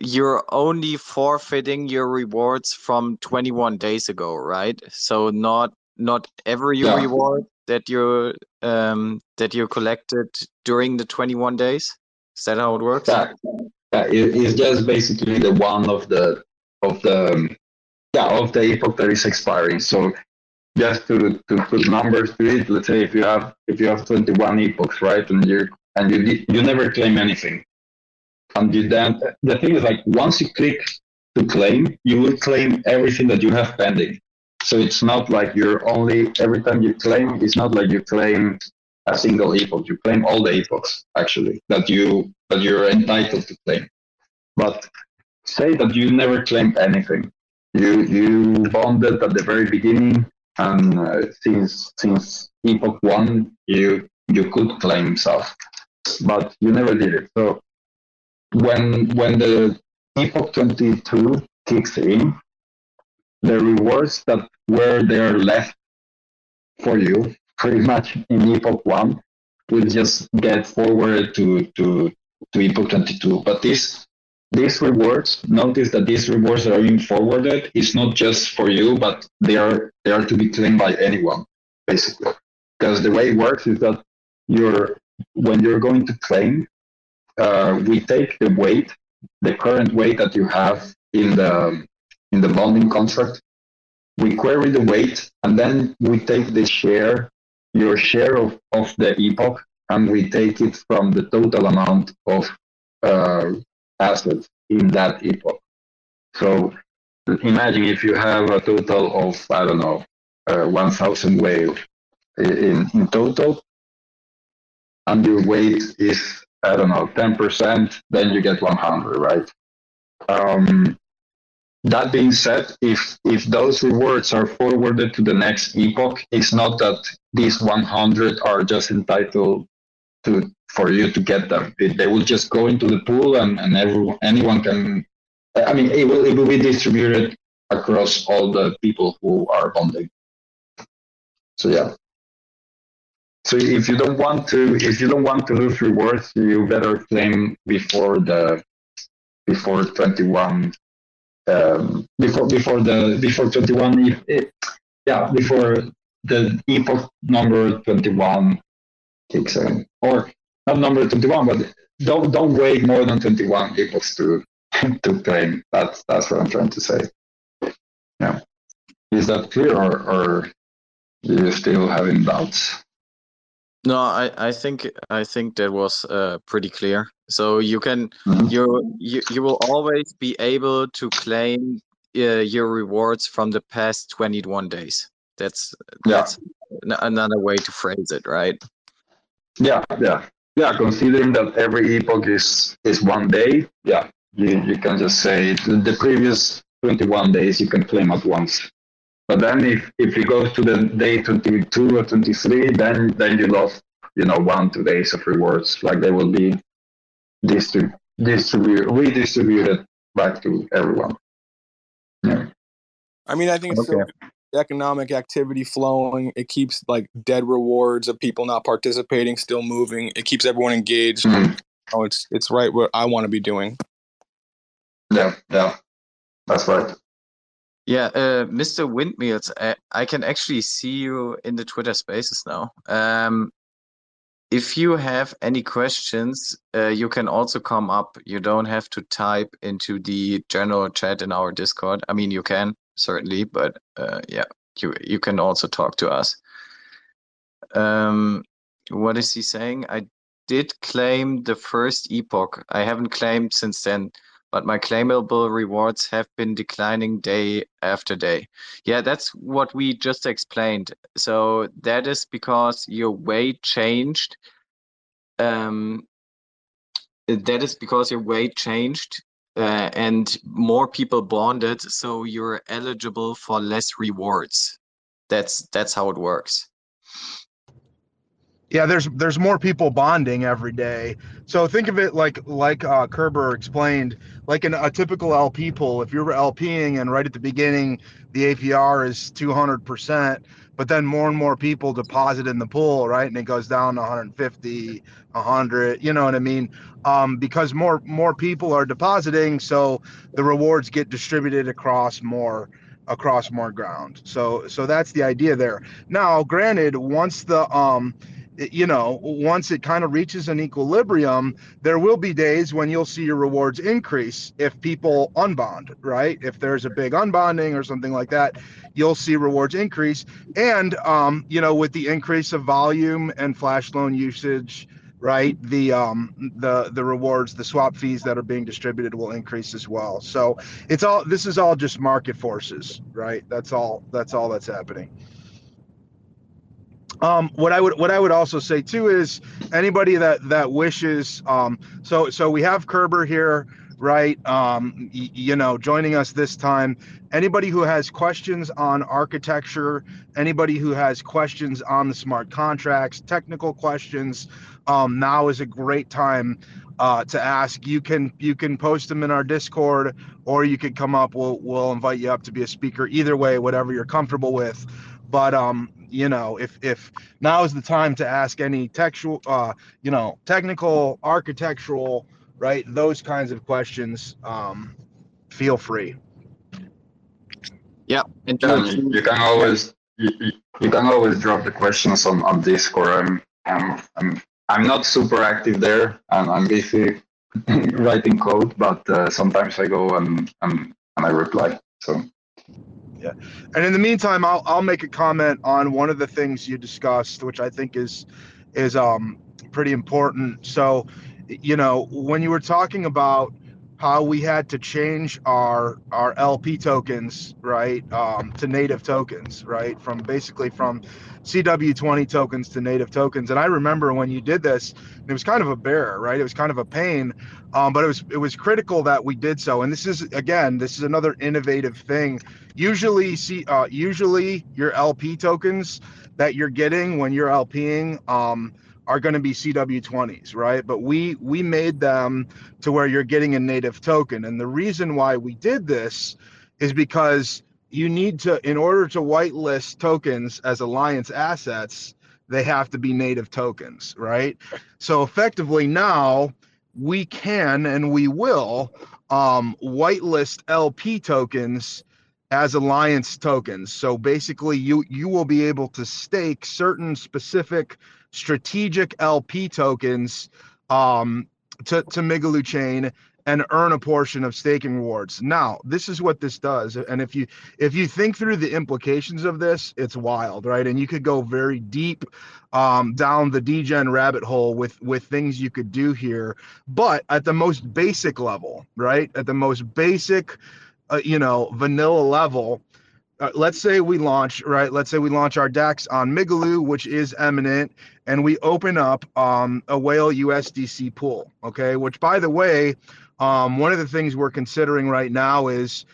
you're only forfeiting your rewards from twenty-one days ago, right? So not not every yeah. reward that you um, that you collected during the twenty-one days. Is that how it works? Yeah, yeah it, it's just basically the one of the of the. Um, Yeah, of the epoch that is expiring. So just to, to put numbers to it, let's say if you have if you have twenty-one epochs, right, and you and you you never claim anything, and you then the thing is like once you click to claim, you will claim everything that you have pending. So it's not like you're only every time you claim, it's not like you claim a single epoch. You claim all the epochs actually that you that you're entitled to claim. But say that you never claimed anything. You you bonded at the very beginning, and uh, since since epoch one, you you could claim stuff, but you never did it. So when when the epoch twenty-two kicks in, the rewards that were there left for you pretty much in epoch one will just get forwarded to, to, to epoch twenty-two. But this, these rewards, notice that these rewards that are being forwarded is not just for you, but they are, they are to be claimed by anyone, basically. Because the way it works is that you're, when you're going to claim, uh, we take the weight, the current weight that you have in the, in the bonding contract, we query the weight, and then we take the share, your share of, of the epoch, and we take it from the total amount of uh, assets in that epoch. So imagine if you have a total of, I don't know, uh, one thousand whale in, in total, and your weight is, I don't know, ten percent, then you get one hundred, right? Um, That being said, if if those rewards are forwarded to the next epoch, it's not that these one hundred are just entitled to for you to get them. It, they will just go into the pool, and, and everyone, anyone can. I mean, it will it will be distributed across all the people who are bonding. So yeah. So if you don't want to if you don't want to lose rewards, you better claim before the before twenty-one. Um, before before the before twenty-one, it, it, yeah, before the epoch number twenty-one kicks in, or not number twenty-one, but don't don't wait more than twenty-one epochs to to claim. That's that's what I'm trying to say. Yeah, is that clear, or or you're still having doubts? No, I, I think I think that was uh, pretty clear. So you can mm-hmm. you you you will always be able to claim uh, your rewards from the past twenty-one days. That's that's yeah. another way to phrase it, right? Yeah, yeah, yeah. Considering that every epoch is is one day, yeah, you you can just say it. The previous twenty-one days you can claim at once. But then, if if you go to the day twenty-two or twenty-three, then then you lost, you know, one two days of rewards. Like they will be distrib distributed, redistributed back to everyone. Yeah. I mean, I think it's okay. Still economic activity flowing. It keeps like dead rewards of people not participating still moving. It keeps everyone engaged. Mm-hmm. Oh, it's it's right what I want to be doing. Yeah, yeah, that's right. Yeah, uh, Mister Windmills, I, I can actually see you in the Twitter spaces now. Um, if you have any questions, uh, you can also come up. You don't have to type into the general chat in our Discord. I mean, you can, certainly, but uh, yeah, you, you can also talk to us. Um, what is he saying? I did claim the first epoch. I haven't claimed since then, but my claimable rewards have been declining day after day. Yeah, that's what we just explained. So that is because your weight changed. Um, that is because your weight changed uh, and more people bonded, so you're eligible for less rewards. That's that's how it works. Yeah, there's there's more people bonding every day. So think of it like like uh, Kerber explained, like in a typical L P pool. If you're LPing and right at the beginning, the A P R is two hundred percent, but then more and more people deposit in the pool, right? And it goes down to one hundred fifty, one hundred, you know what I mean? Um, because more more people are depositing, so the rewards get distributed across more across more ground. So so that's the idea there. Now, granted, once the um you know, once it kind of reaches an equilibrium, there will be days when you'll see your rewards increase if people unbond, right? If there's a big unbonding or something like that, you'll see rewards increase. And, um, you know, with the increase of volume and flash loan usage, right, the um the the rewards, the swap fees that are being distributed will increase as well. So it's all, this is all just market forces, right? That's all, that's all that's happening. Um, what I would what I would also say too is anybody that that wishes. Um, so so we have Kerber here right? Um, you know, joining us this time. Anybody who has questions on architecture, anybody who has questions on the smart contracts, technical questions, um, now is a great time uh, to ask. You can you can post them in our Discord, or you could come up. We'll we'll invite you up to be a speaker. Either way, whatever you're comfortable with. But um, you know, if if now is the time to ask any textual, uh, you know, technical, architectural, right? Those kinds of questions. Um, feel free. Yeah, and um, you can always you, you can always drop the questions on, on Discord. I'm I'm I'm I'm not super active there, and I'm busy writing code, but uh, sometimes I go and, and and I reply. So. Yeah, and in the meantime, I'll I'll make a comment on one of the things you discussed, which I think is is um pretty important. So, you know, when you were talking about how we had to change our our L P tokens, right, um, to native tokens, right, from basically from C W twenty tokens to native tokens. And I remember when you did this, it was kind of a bear, right? It was kind of a pain, um, but it was it was critical that we did so. And this is again, this is another innovative thing. Usually, see, uh, usually your L P tokens that you're getting when you're LPing. Um, are going to be C W twenties, right? But we we made them to where you're getting a native token. And the reason why we did this is because you need to, in order to whitelist tokens as alliance assets, they have to be native tokens, right? So effectively now we can and we will um, whitelist L P tokens as alliance tokens. So basically you you will be able to stake certain specific strategic L P tokens um, to, to Migaloo chain and earn a portion of staking rewards. Now, this is what this does. And if you if you think through the implications of this, it's wild, right? And you could go very deep um, down the degen rabbit hole with, with things you could do here. But at the most basic level, right? At the most basic, uh, you know, vanilla level, Uh, let's say we launch, right? Let's say we launch our DEX on Migaloo, which is eminent, and we open up um, a whale U S D C pool, okay? Which, by the way, um, one of the things we're considering right now is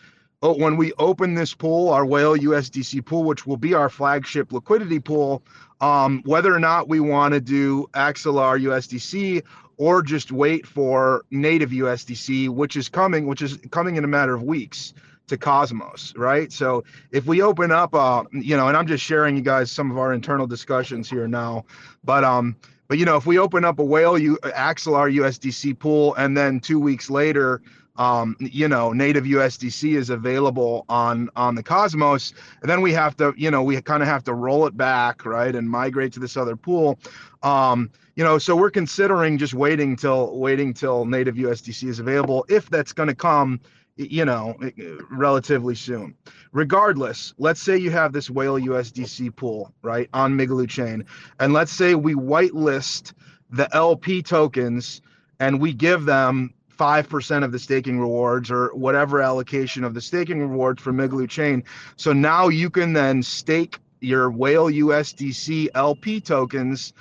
oh, when we open this pool, our whale U S D C pool, which will be our flagship liquidity pool, um, whether or not we want to do Axelar U S D C or just wait for native U S D C, which is coming, which is coming in a matter of weeks. To Cosmos, right? So if we open up, uh, you know, and I'm just sharing you guys some of our internal discussions here now, but um, but you know, if we open up a whale, you Axelar U S D C pool, and then two weeks later, um, you know, native U S D C is available on on the Cosmos, and then we have to, you know, we kind of have to roll it back, right, and migrate to this other pool. Um, you know, so we're considering just waiting till waiting till native U S D C is available, if that's going to come. You know, relatively soon. Regardless, let's say you have this whale U S D C pool, right, on Migaloo chain, and let's say we whitelist the L P tokens and we give them five percent of the staking rewards or whatever allocation of the staking rewards for Migaloo chain. So now you can then stake your whale U S D C L P tokens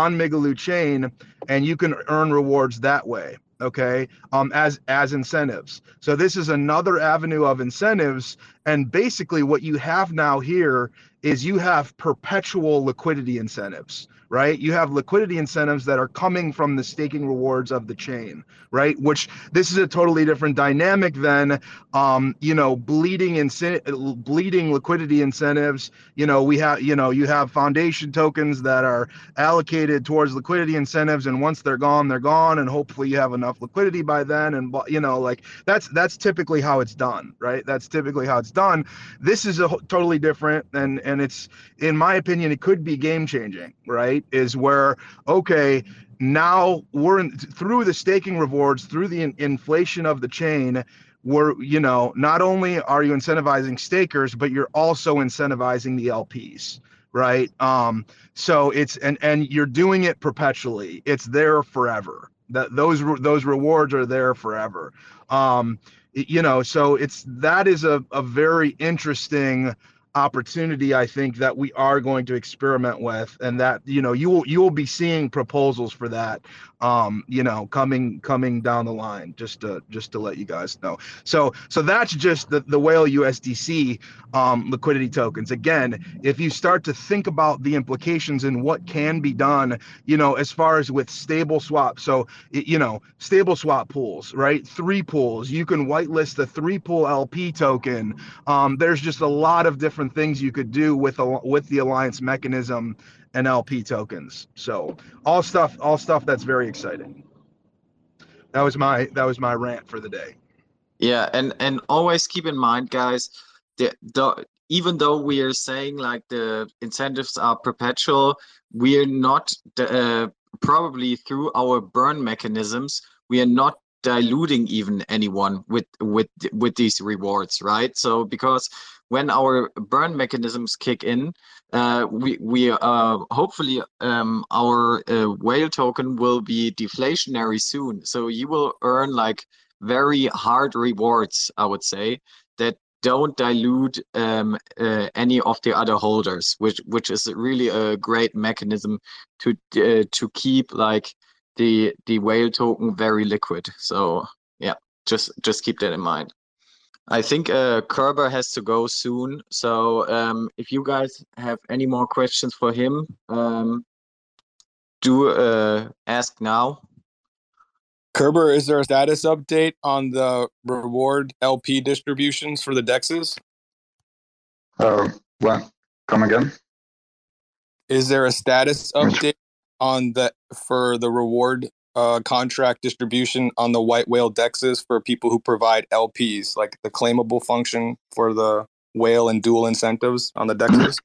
on Migaloo chain and you can earn rewards that way. Okay, um, as as incentives. So this is another avenue of incentives. And basically what you have now here is you have perpetual liquidity incentives, right? You have liquidity incentives that are coming from the staking rewards of the chain, right? Which this is a totally different dynamic than, um, you know, bleeding incentive, bleeding liquidity incentives. You know, we have, you know, you have foundation tokens that are allocated towards liquidity incentives, and once they're gone, they're gone, and hopefully you have enough liquidity by then. And you know, like that's that's typically how it's done, right? That's typically how it's done. This is a totally different, and and it's, in my opinion, it could be game changing, right? Is where, okay, now we're in, through the staking rewards, through the in inflation of the chain, we're, you know, not only are you incentivizing stakers, but you're also incentivizing the L Ps, right? Um, so it's, and, and you're doing it perpetually. It's there forever. That those, those rewards are there forever. Um, you know, so it's, that is a, a very interesting opportunity, I think, that we are going to experiment with, and that, you know, you will you will be seeing proposals for that, um, you know, coming coming down the line. Just to just to let you guys know. So so that's just the the whale U S D C um, liquidity tokens. Again, if you start to think about the implications and what can be done, you know, as far as with stable swap. So you know, stable swap pools, right? Three pools. You can whitelist the three pool L P token. Um, there's just a lot of different things you could do with a, with the alliance mechanism and L P tokens. So all stuff, all stuff that's very exciting. That was my that was my rant for the day. Yeah, and and always keep in mind, guys, the, the even though we are saying like the incentives are perpetual, we are not uh, probably through our burn mechanisms, we are not diluting even anyone with with with these rewards, right? So because when our burn mechanisms kick in, uh, we we uh, hopefully um, our uh, whale token will be deflationary soon. So you will earn like very hard rewards, I would say, that don't dilute um, uh, any of the other holders, which which is really a great mechanism to uh, to keep like the the whale token very liquid. So yeah, just just keep that in mind. I think uh, Kerber has to go soon, so um, if you guys have any more questions for him, um, do uh, ask now. Kerber, is there a status update on the reward L P distributions for the D E Xs? Uh, well, come again. Is there a status update on the for the reward Uh, contract distribution on the White Whale D E Xs for people who provide L Ps, like the claimable function for the whale and dual incentives on the D E Xs?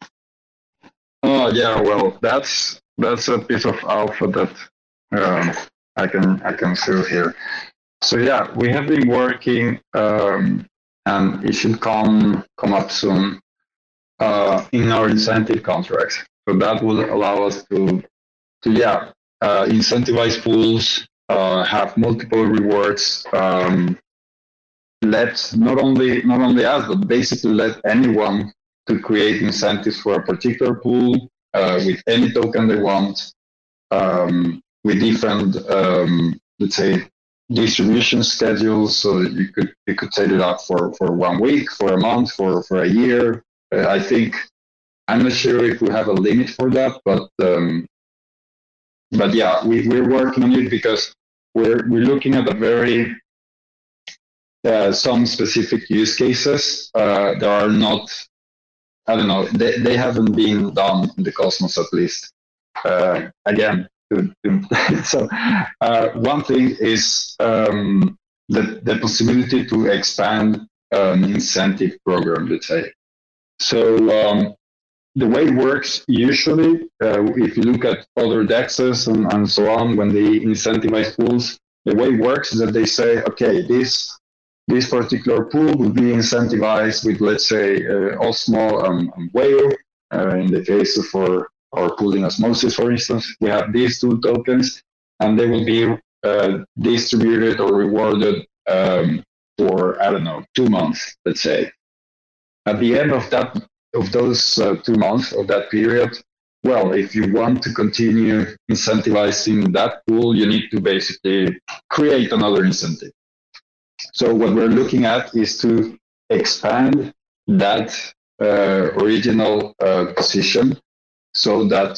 Oh yeah, well that's that's a piece of alpha that um, I can I can show here. So yeah, we have been working, um, and it should come come up soon uh, in our incentive contracts. So that will allow us to to yeah. Uh, incentivize pools, uh, have multiple rewards. Um, let not only not only us, but basically let anyone to create incentives for a particular pool uh, with any token they want, um, with different um, let's say distribution schedules. So you could you could set it up for, for one week, for a month, for for a year. Uh, I think I'm not sure if we have a limit for that, but. Um, But yeah, we, we're working on it because we're we're looking at a very uh, some specific use cases uh, that are not, I don't know, they they haven't been done in the Cosmos at least. Uh, again, so uh, one thing is um, the the possibility to expand an incentive program, let's say. So. Um, The way it works usually, uh, if you look at other D E Xs and, and so on, when they incentivize pools, the way it works is that they say, okay, this this particular pool will be incentivized with, let's say, uh, Osmo and, and Whale. Uh, in the case of our, our pool in Osmosis, for instance, we have these two tokens, and they will be uh, distributed or rewarded um, for, I don't know, two months, let's say. At the end of that, of those uh, two months of that period, well, if you want to continue incentivizing that pool, you need to basically create another incentive. So what we're looking at is to expand that uh, original uh, position, so that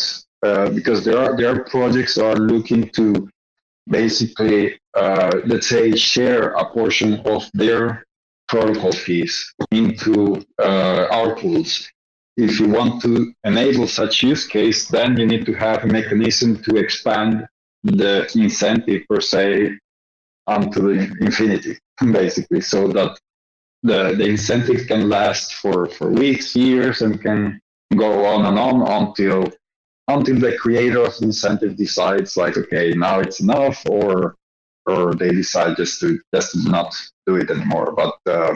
uh, because there are there are projects that are looking to basically uh, let's say share a portion of their protocol fees into uh, our pools. If you want to enable such use case, then you need to have a mechanism to expand the incentive per se unto infinity, basically, so that the, the incentive can last for, for weeks, years, and can go on and on until, until the creator of the incentive decides, like, okay, now it's enough, or or they decide just to just not do it anymore. But uh,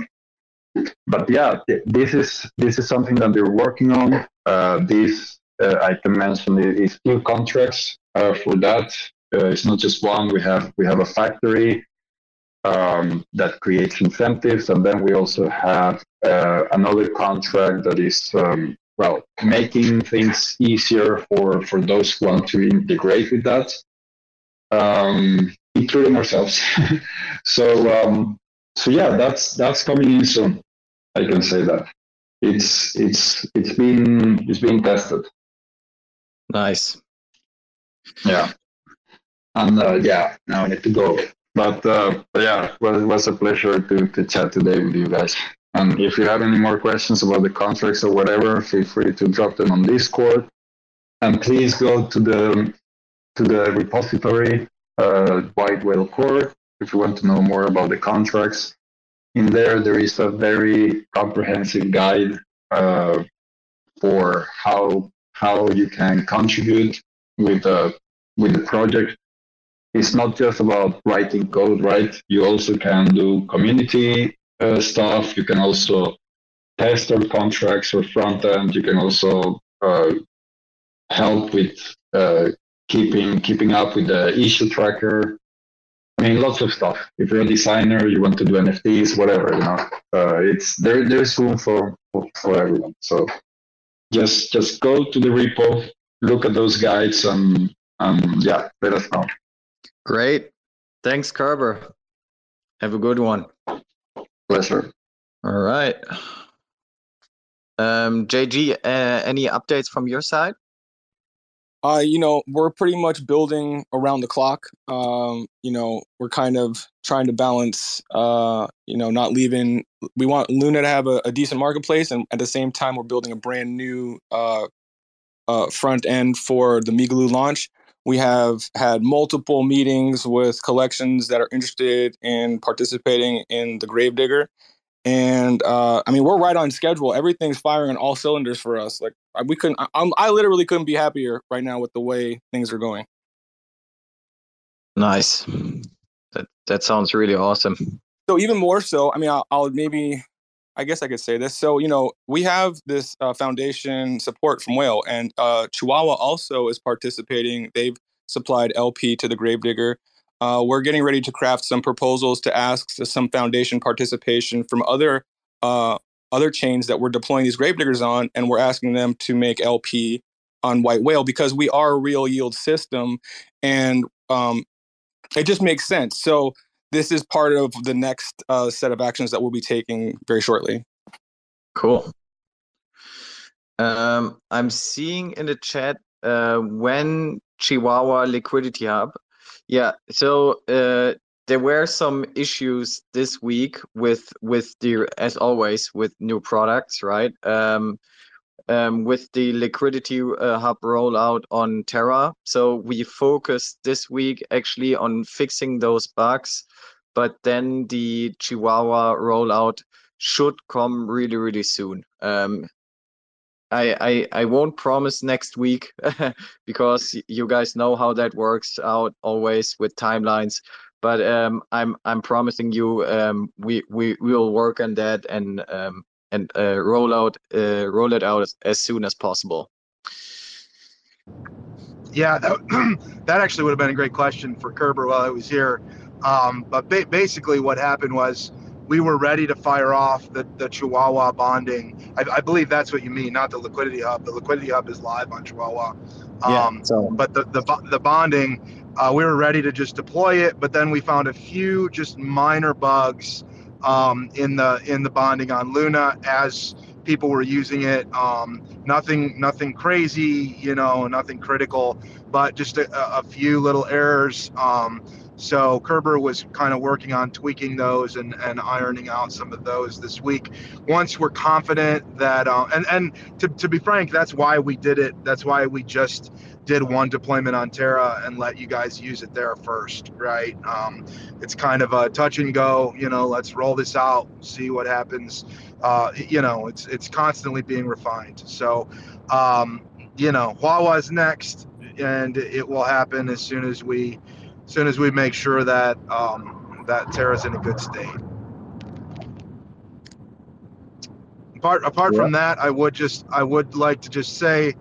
but yeah, this is this is something that they're working on. Uh, this uh, I can mention is two contracts uh, for that. Uh, it's not just one. We have we have a factory um, that creates incentives. And then we also have uh, another contract that is, um, well, making things easier for, for those who want to integrate with that, um, including ourselves. so, um, so yeah, that's that's coming in soon. I can say that it's it's it's been it's being tested. Nice. Yeah. And uh, yeah, now I need to go. But uh, yeah, well, it was a pleasure to, to chat today with you guys. And if you have any more questions about the contracts or whatever, feel free to drop them on Discord. And please go to the to the repository, uh, White Whale Core, if you want to know more about the contracts. In there, there is a very comprehensive guide uh, for how how you can contribute with the with the project. It's not just about writing code, right? You also can do community uh, stuff. You can also test on contracts or front end. You can also uh, help with uh, keeping keeping up with the issue tracker. I mean, lots of stuff. If you're a designer, you want to do N F Ts, whatever, you know, uh, it's there. There's room for, for for everyone. So just just go to the repo, look at those guides, and and yeah, let us know. Great, thanks, Kerber. Have a good one. Pleasure. All right. Um, J G, uh, any updates from your side? Uh, you know, we're pretty much building around the clock. Um, you know, we're kind of trying to balance, uh, you know, not leaving. We want Luna to have a, a decent marketplace. And at the same time, we're building a brand new uh, uh, front end for the Migaloo launch. We have had multiple meetings with collections that are interested in participating in the Gravedigger. And uh, I mean, we're right on schedule. Everything's firing on all cylinders for us. Like we couldn't, I, I'm, I literally couldn't be happier right now with the way things are going. Nice. That that sounds really awesome. So even more so, I mean, I'll, I'll maybe, I guess I could say this. So, you know, we have this uh, foundation support from Whale, and uh, Chihuahua also is participating. They've supplied L P to the Gravedigger. Uh, we're getting ready to craft some proposals to ask some foundation participation from other uh, other chains that we're deploying these Gravediggers on, and we're asking them to make L P on White Whale because we are a real yield system, and um, it just makes sense. So this is part of the next uh, set of actions that we'll be taking very shortly. Cool. Um, I'm seeing in the chat uh, when Chihuahua Liquidity Hub. Yeah, so uh, there were some issues this week with with the, as always, with new products, right? Um, um, with the liquidity uh, hub rollout on Terra. So we focused this week actually on fixing those bugs, but then the Chihuahua rollout should come really, really soon. Um, I, I, I won't promise next week because you guys know how that works out always with timelines. But um, I'm I'm promising you um, we we will work on that and um, and uh, roll out uh, roll it out as, as soon as possible. Yeah, that, that actually would have been a great question for Kerber while I was here. Um, but ba- basically, what happened was, we were ready to fire off the, the Chihuahua bonding. I, I believe that's what you mean, not the liquidity hub. The liquidity hub is live on Chihuahua. Yeah, um, so. But the the, the bonding, uh, we were ready to just deploy it, but then we found a few just minor bugs um, in the in the bonding on Luna as people were using it. Um, nothing nothing crazy, you know, nothing critical, but just a, a few little errors. Um, So Kerber was kind of working on tweaking those and, and ironing out some of those this week. Once we're confident that, uh, and, and to, to be frank, that's why we did it. That's why we just did one deployment on Terra and let you guys use it there first, right? Um, it's kind of a touch and go, you know, let's roll this out, see what happens. Uh, you know, it's it's constantly being refined. So, um, you know, Huahua's next, and it will happen as soon as we... As soon as we make sure that um, that Terra's in a good state. Apart apart yeah. from that, I would just I would like to just say,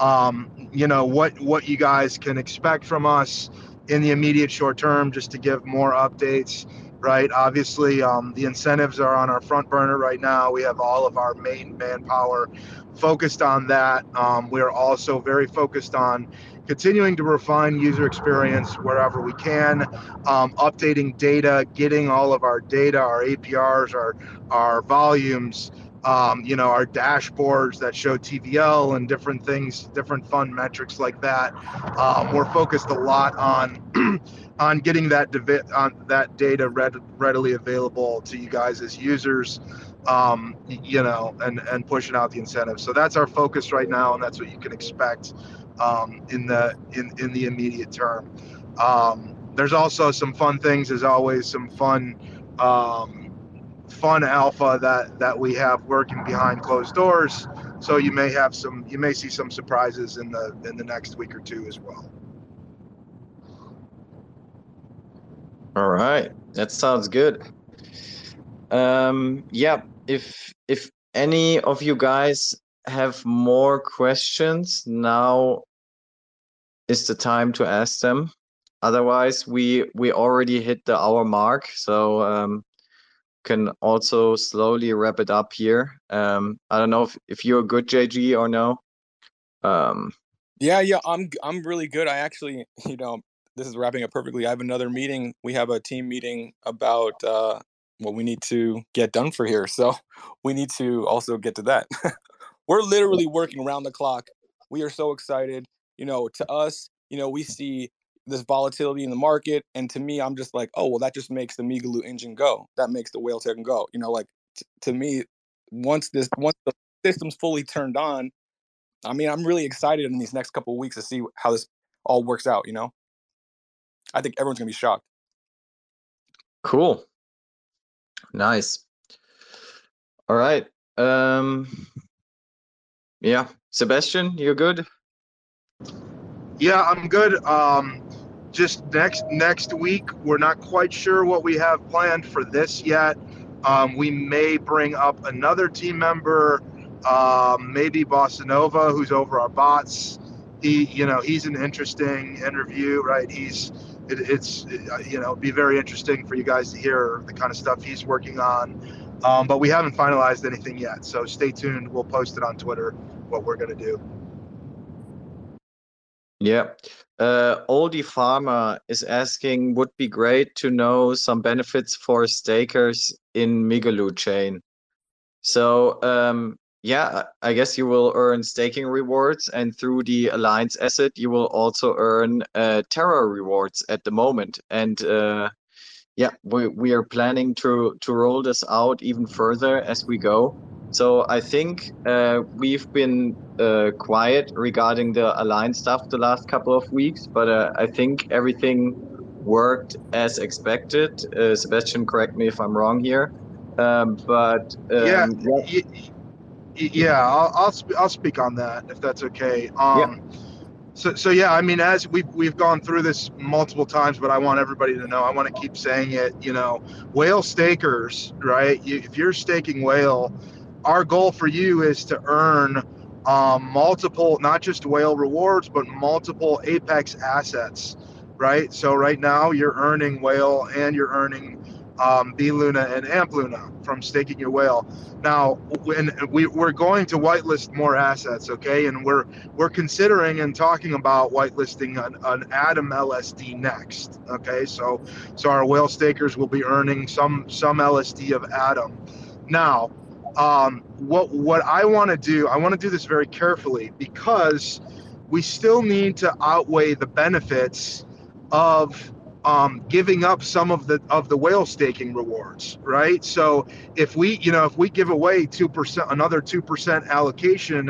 um, you know, what what you guys can expect from us in the immediate short term, just to give more updates. right? Obviously, um, the incentives are on our front burner right now. We have all of our main manpower focused on that. Um, we are also very focused on continuing to refine user experience wherever we can, um, updating data, getting all of our data, our A P Rs, our, our volumes, um, you know, our dashboards that show T V L and different things, different fun metrics like that. Um, we're focused a lot on on getting that on that data read readily available to you guys as users, um, you know, and, and pushing out the incentives. So that's our focus right now, and that's what you can expect um, in the in, in the immediate term. Um, there's also some fun things, as always, some fun um, fun alpha that that we have working behind closed doors. So you may have some, you may see some surprises in the in the next week or two as well. All right, that sounds good. Um, yeah, if if any of you guys have more questions, now is the time to ask them. Otherwise, we we already hit the hour mark, so um, can also slowly wrap it up here. Um, I don't know if, if you're good, J G, or no. Um, yeah, yeah, I'm I'm really good. I actually, you know, this is wrapping up perfectly. I have another meeting. We have a team meeting about uh, what we need to get done for here. So we need to also get to that. We're literally working around the clock. We are so excited. You know, to us, you know, we see this volatility in the market. And to me, I'm just like, oh, well, that just makes the Migaloo engine go. That makes the whale tech go. You know, like t to me, once this, once the system's fully turned on, I mean, I'm really excited in these next couple of weeks to see how this all works out, you know? I think everyone's going to be shocked. Cool. Nice. All right. Um, yeah. Sebastian, you're good? Yeah, I'm good. Um, just next next week, we're not quite sure what we have planned for this yet. Um, we may bring up another team member, uh, maybe Bossa Nova, who's over our bots. He, you know, he's an interesting interview, right? He's... It, it's, it, you know, it'd be very interesting for you guys to hear the kind of stuff he's working on. Um, but we haven't finalized anything yet. So stay tuned. We'll post it on Twitter, what we're going to do. Yeah. Uh, Oldie Farmer is asking, would be great to know some benefits for stakers in Migaloo chain. So, um, yeah, I guess you will earn staking rewards, and through the Alliance asset, you will also earn uh, Terra rewards at the moment. And uh, yeah, we, we are planning to, to roll this out even further as we go. So I think uh, we've been uh, quiet regarding the Alliance stuff the last couple of weeks, but uh, I think everything worked as expected. Uh, Sebastian, correct me if I'm wrong here. Um, but um, yeah. Yeah, I'll I'll, sp I'll speak on that if that's okay. Um, yeah. So so yeah, I mean, as we've we've gone through this multiple times, but I want everybody to know. I want to keep saying it. You know, whale stakers, right? You, if you're staking whale, our goal for you is to earn um, multiple, not just whale rewards, but multiple Apex assets, right? So right now you're earning whale and you're earning Um, bLuna and ampLuna from staking your whale. Now, when we, we're going to whitelist more assets, okay? And we're we're considering and talking about whitelisting an, an Atom L S D next, okay? So so our whale stakers will be earning some some L S D of Atom. Now, um, what what I want to do, I want to do this very carefully because we still need to outweigh the benefits of Um, giving up some of the of the whale staking rewards, right? So if we, you know, if we give away two percent, another two percent allocation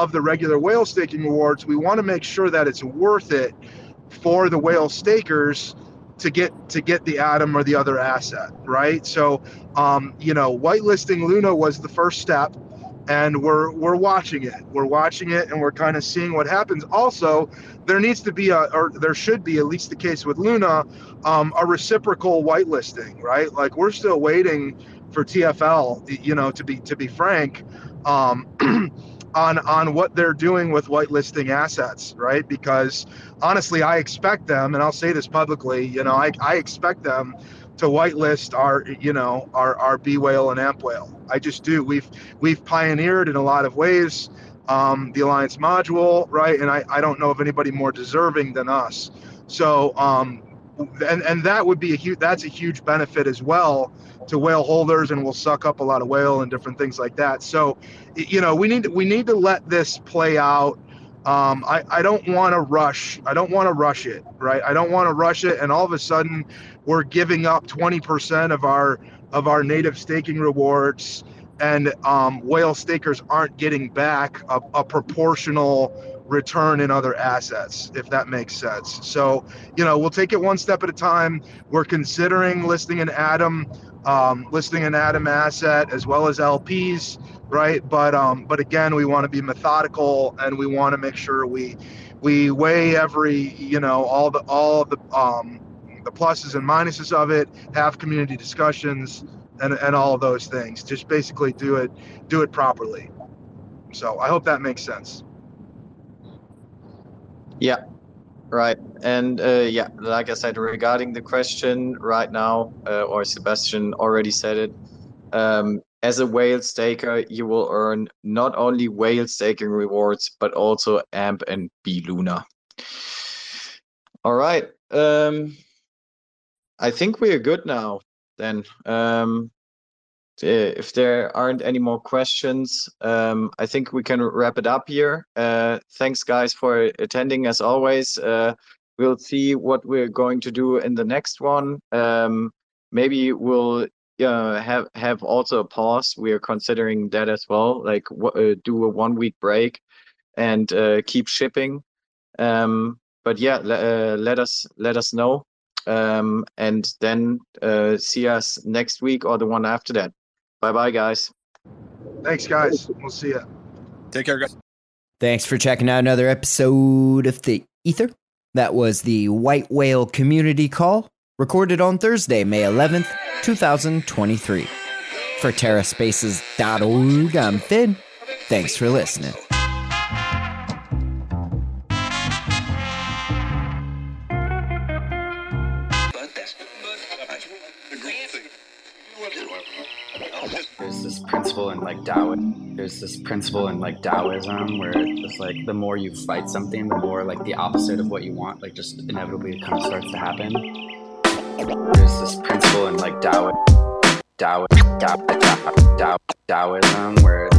of the regular whale staking rewards, we want to make sure that it's worth it for the whale stakers to get to get the Atom or the other asset, right? So, um, you know, whitelisting Luna was the first step, and we're we're watching it. We're watching it, and we're kind of seeing what happens. Also, there needs to be a, or there should be, at least the case with Luna, um, a reciprocal whitelisting, right? Like we're still waiting for T F L, you know, to be to be frank, um, on on what they're doing with whitelisting assets, right? Because honestly, I expect them, and I'll say this publicly, you know, I, I expect them to whitelist our, you know, our, our bWHALE and ampWHALE. I just do. We've we've pioneered in a lot of ways um, the Alliance module, right? And I, I don't know of anybody more deserving than us. So, um, and and that would be a huge, that's a huge benefit as well to whale holders, and will suck up a lot of whale and different things like that. So, you know, we need to, we need to let this play out. Um, I, I don't want to rush. I don't want to rush it, right? I don't want to rush it. And all of a sudden we're giving up twenty percent of our, of our native staking rewards, and um, whale stakers aren't getting back a, a proportional return in other assets, if that makes sense. So, you know, we'll take it one step at a time. We're considering listing an Atom, um, listing an Atom asset as well as L Ps, right? But um, but again, we want to be methodical, and we want to make sure we we weigh every, you know, all the all the um, the pluses and minuses of it, have community discussions, and and all of those things. Just basically do it do it properly. So I hope that makes sense. Yeah, right. And uh, yeah, like I said, regarding the question right now, uh, or Sebastian already said it, um, as a whale staker, you will earn not only whale staking rewards, but also amp and bLuna. All right. Um, I think we are good now then. Um, If there aren't any more questions, um, I think we can wrap it up here. Uh, thanks, guys, for attending, as always. Uh, we'll see what we're going to do in the next one. Um, maybe we'll uh, have have also a pause. We are considering that as well, like w uh, do a one-week break and uh, keep shipping. Um, but yeah, uh, let us let us know, um, and then uh, see us next week or the one after that. Bye-bye, guys. Thanks, guys. We'll see you. Take care, guys. Thanks for checking out another episode of The Ether. That was the White Whale Community Call, recorded on Thursday, May eleventh, two thousand twenty-three. For Terra Spaces dot org, I'm Finn. Thanks for listening. Principle in like Taoism. There's this principle in like Taoism where it's just like the more you fight something, the more like the opposite of what you want, like just inevitably kind of starts to happen. There's this principle in like Taoism, Taoism, Taoism, Taoism where it's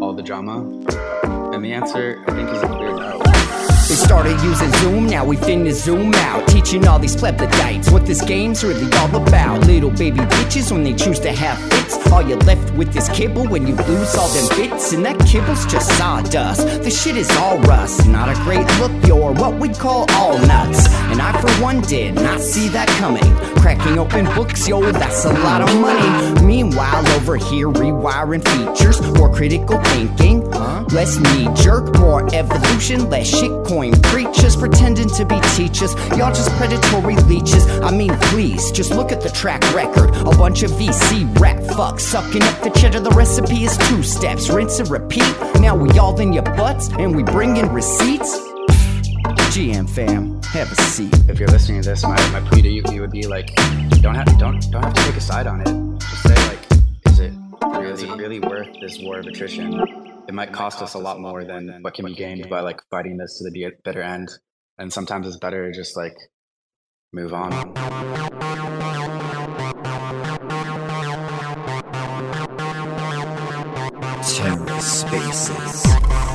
all the drama? And the answer, I think, is a clear no. They started using Zoom, now we finna zoom out. Teaching all these plebiscites what this game's really all about. Little baby bitches when they choose to have fits. All you're left with is kibble when you lose all them bits. And that kibble's just sawdust, this shit is all rust. Not a great look, you're what we call all nuts. And I for one did not see that coming. Cracking open books, yo, that's a lot of money. Meanwhile over here rewiring features. More critical thinking, huh? Less knee-jerk, more evolution, less shit corn. Preachers pretending to be teachers, y'all just predatory leeches. I mean, please, just look at the track record. A bunch of V C rat fucks sucking up the cheddar. The recipe is two steps, rinse and repeat. Now we all in your butts, and we bring in receipts. G M fam, have a seat. If you're listening to this, my, my plea to you, you would be like, don't have, don't, don't have to take a side on it. Just say like, is it really, is it really worth this war of attrition? it might cost us a lot more than what can be gained by like fighting this to the bitter end. And sometimes it's better to just like move on. TerraSpaces.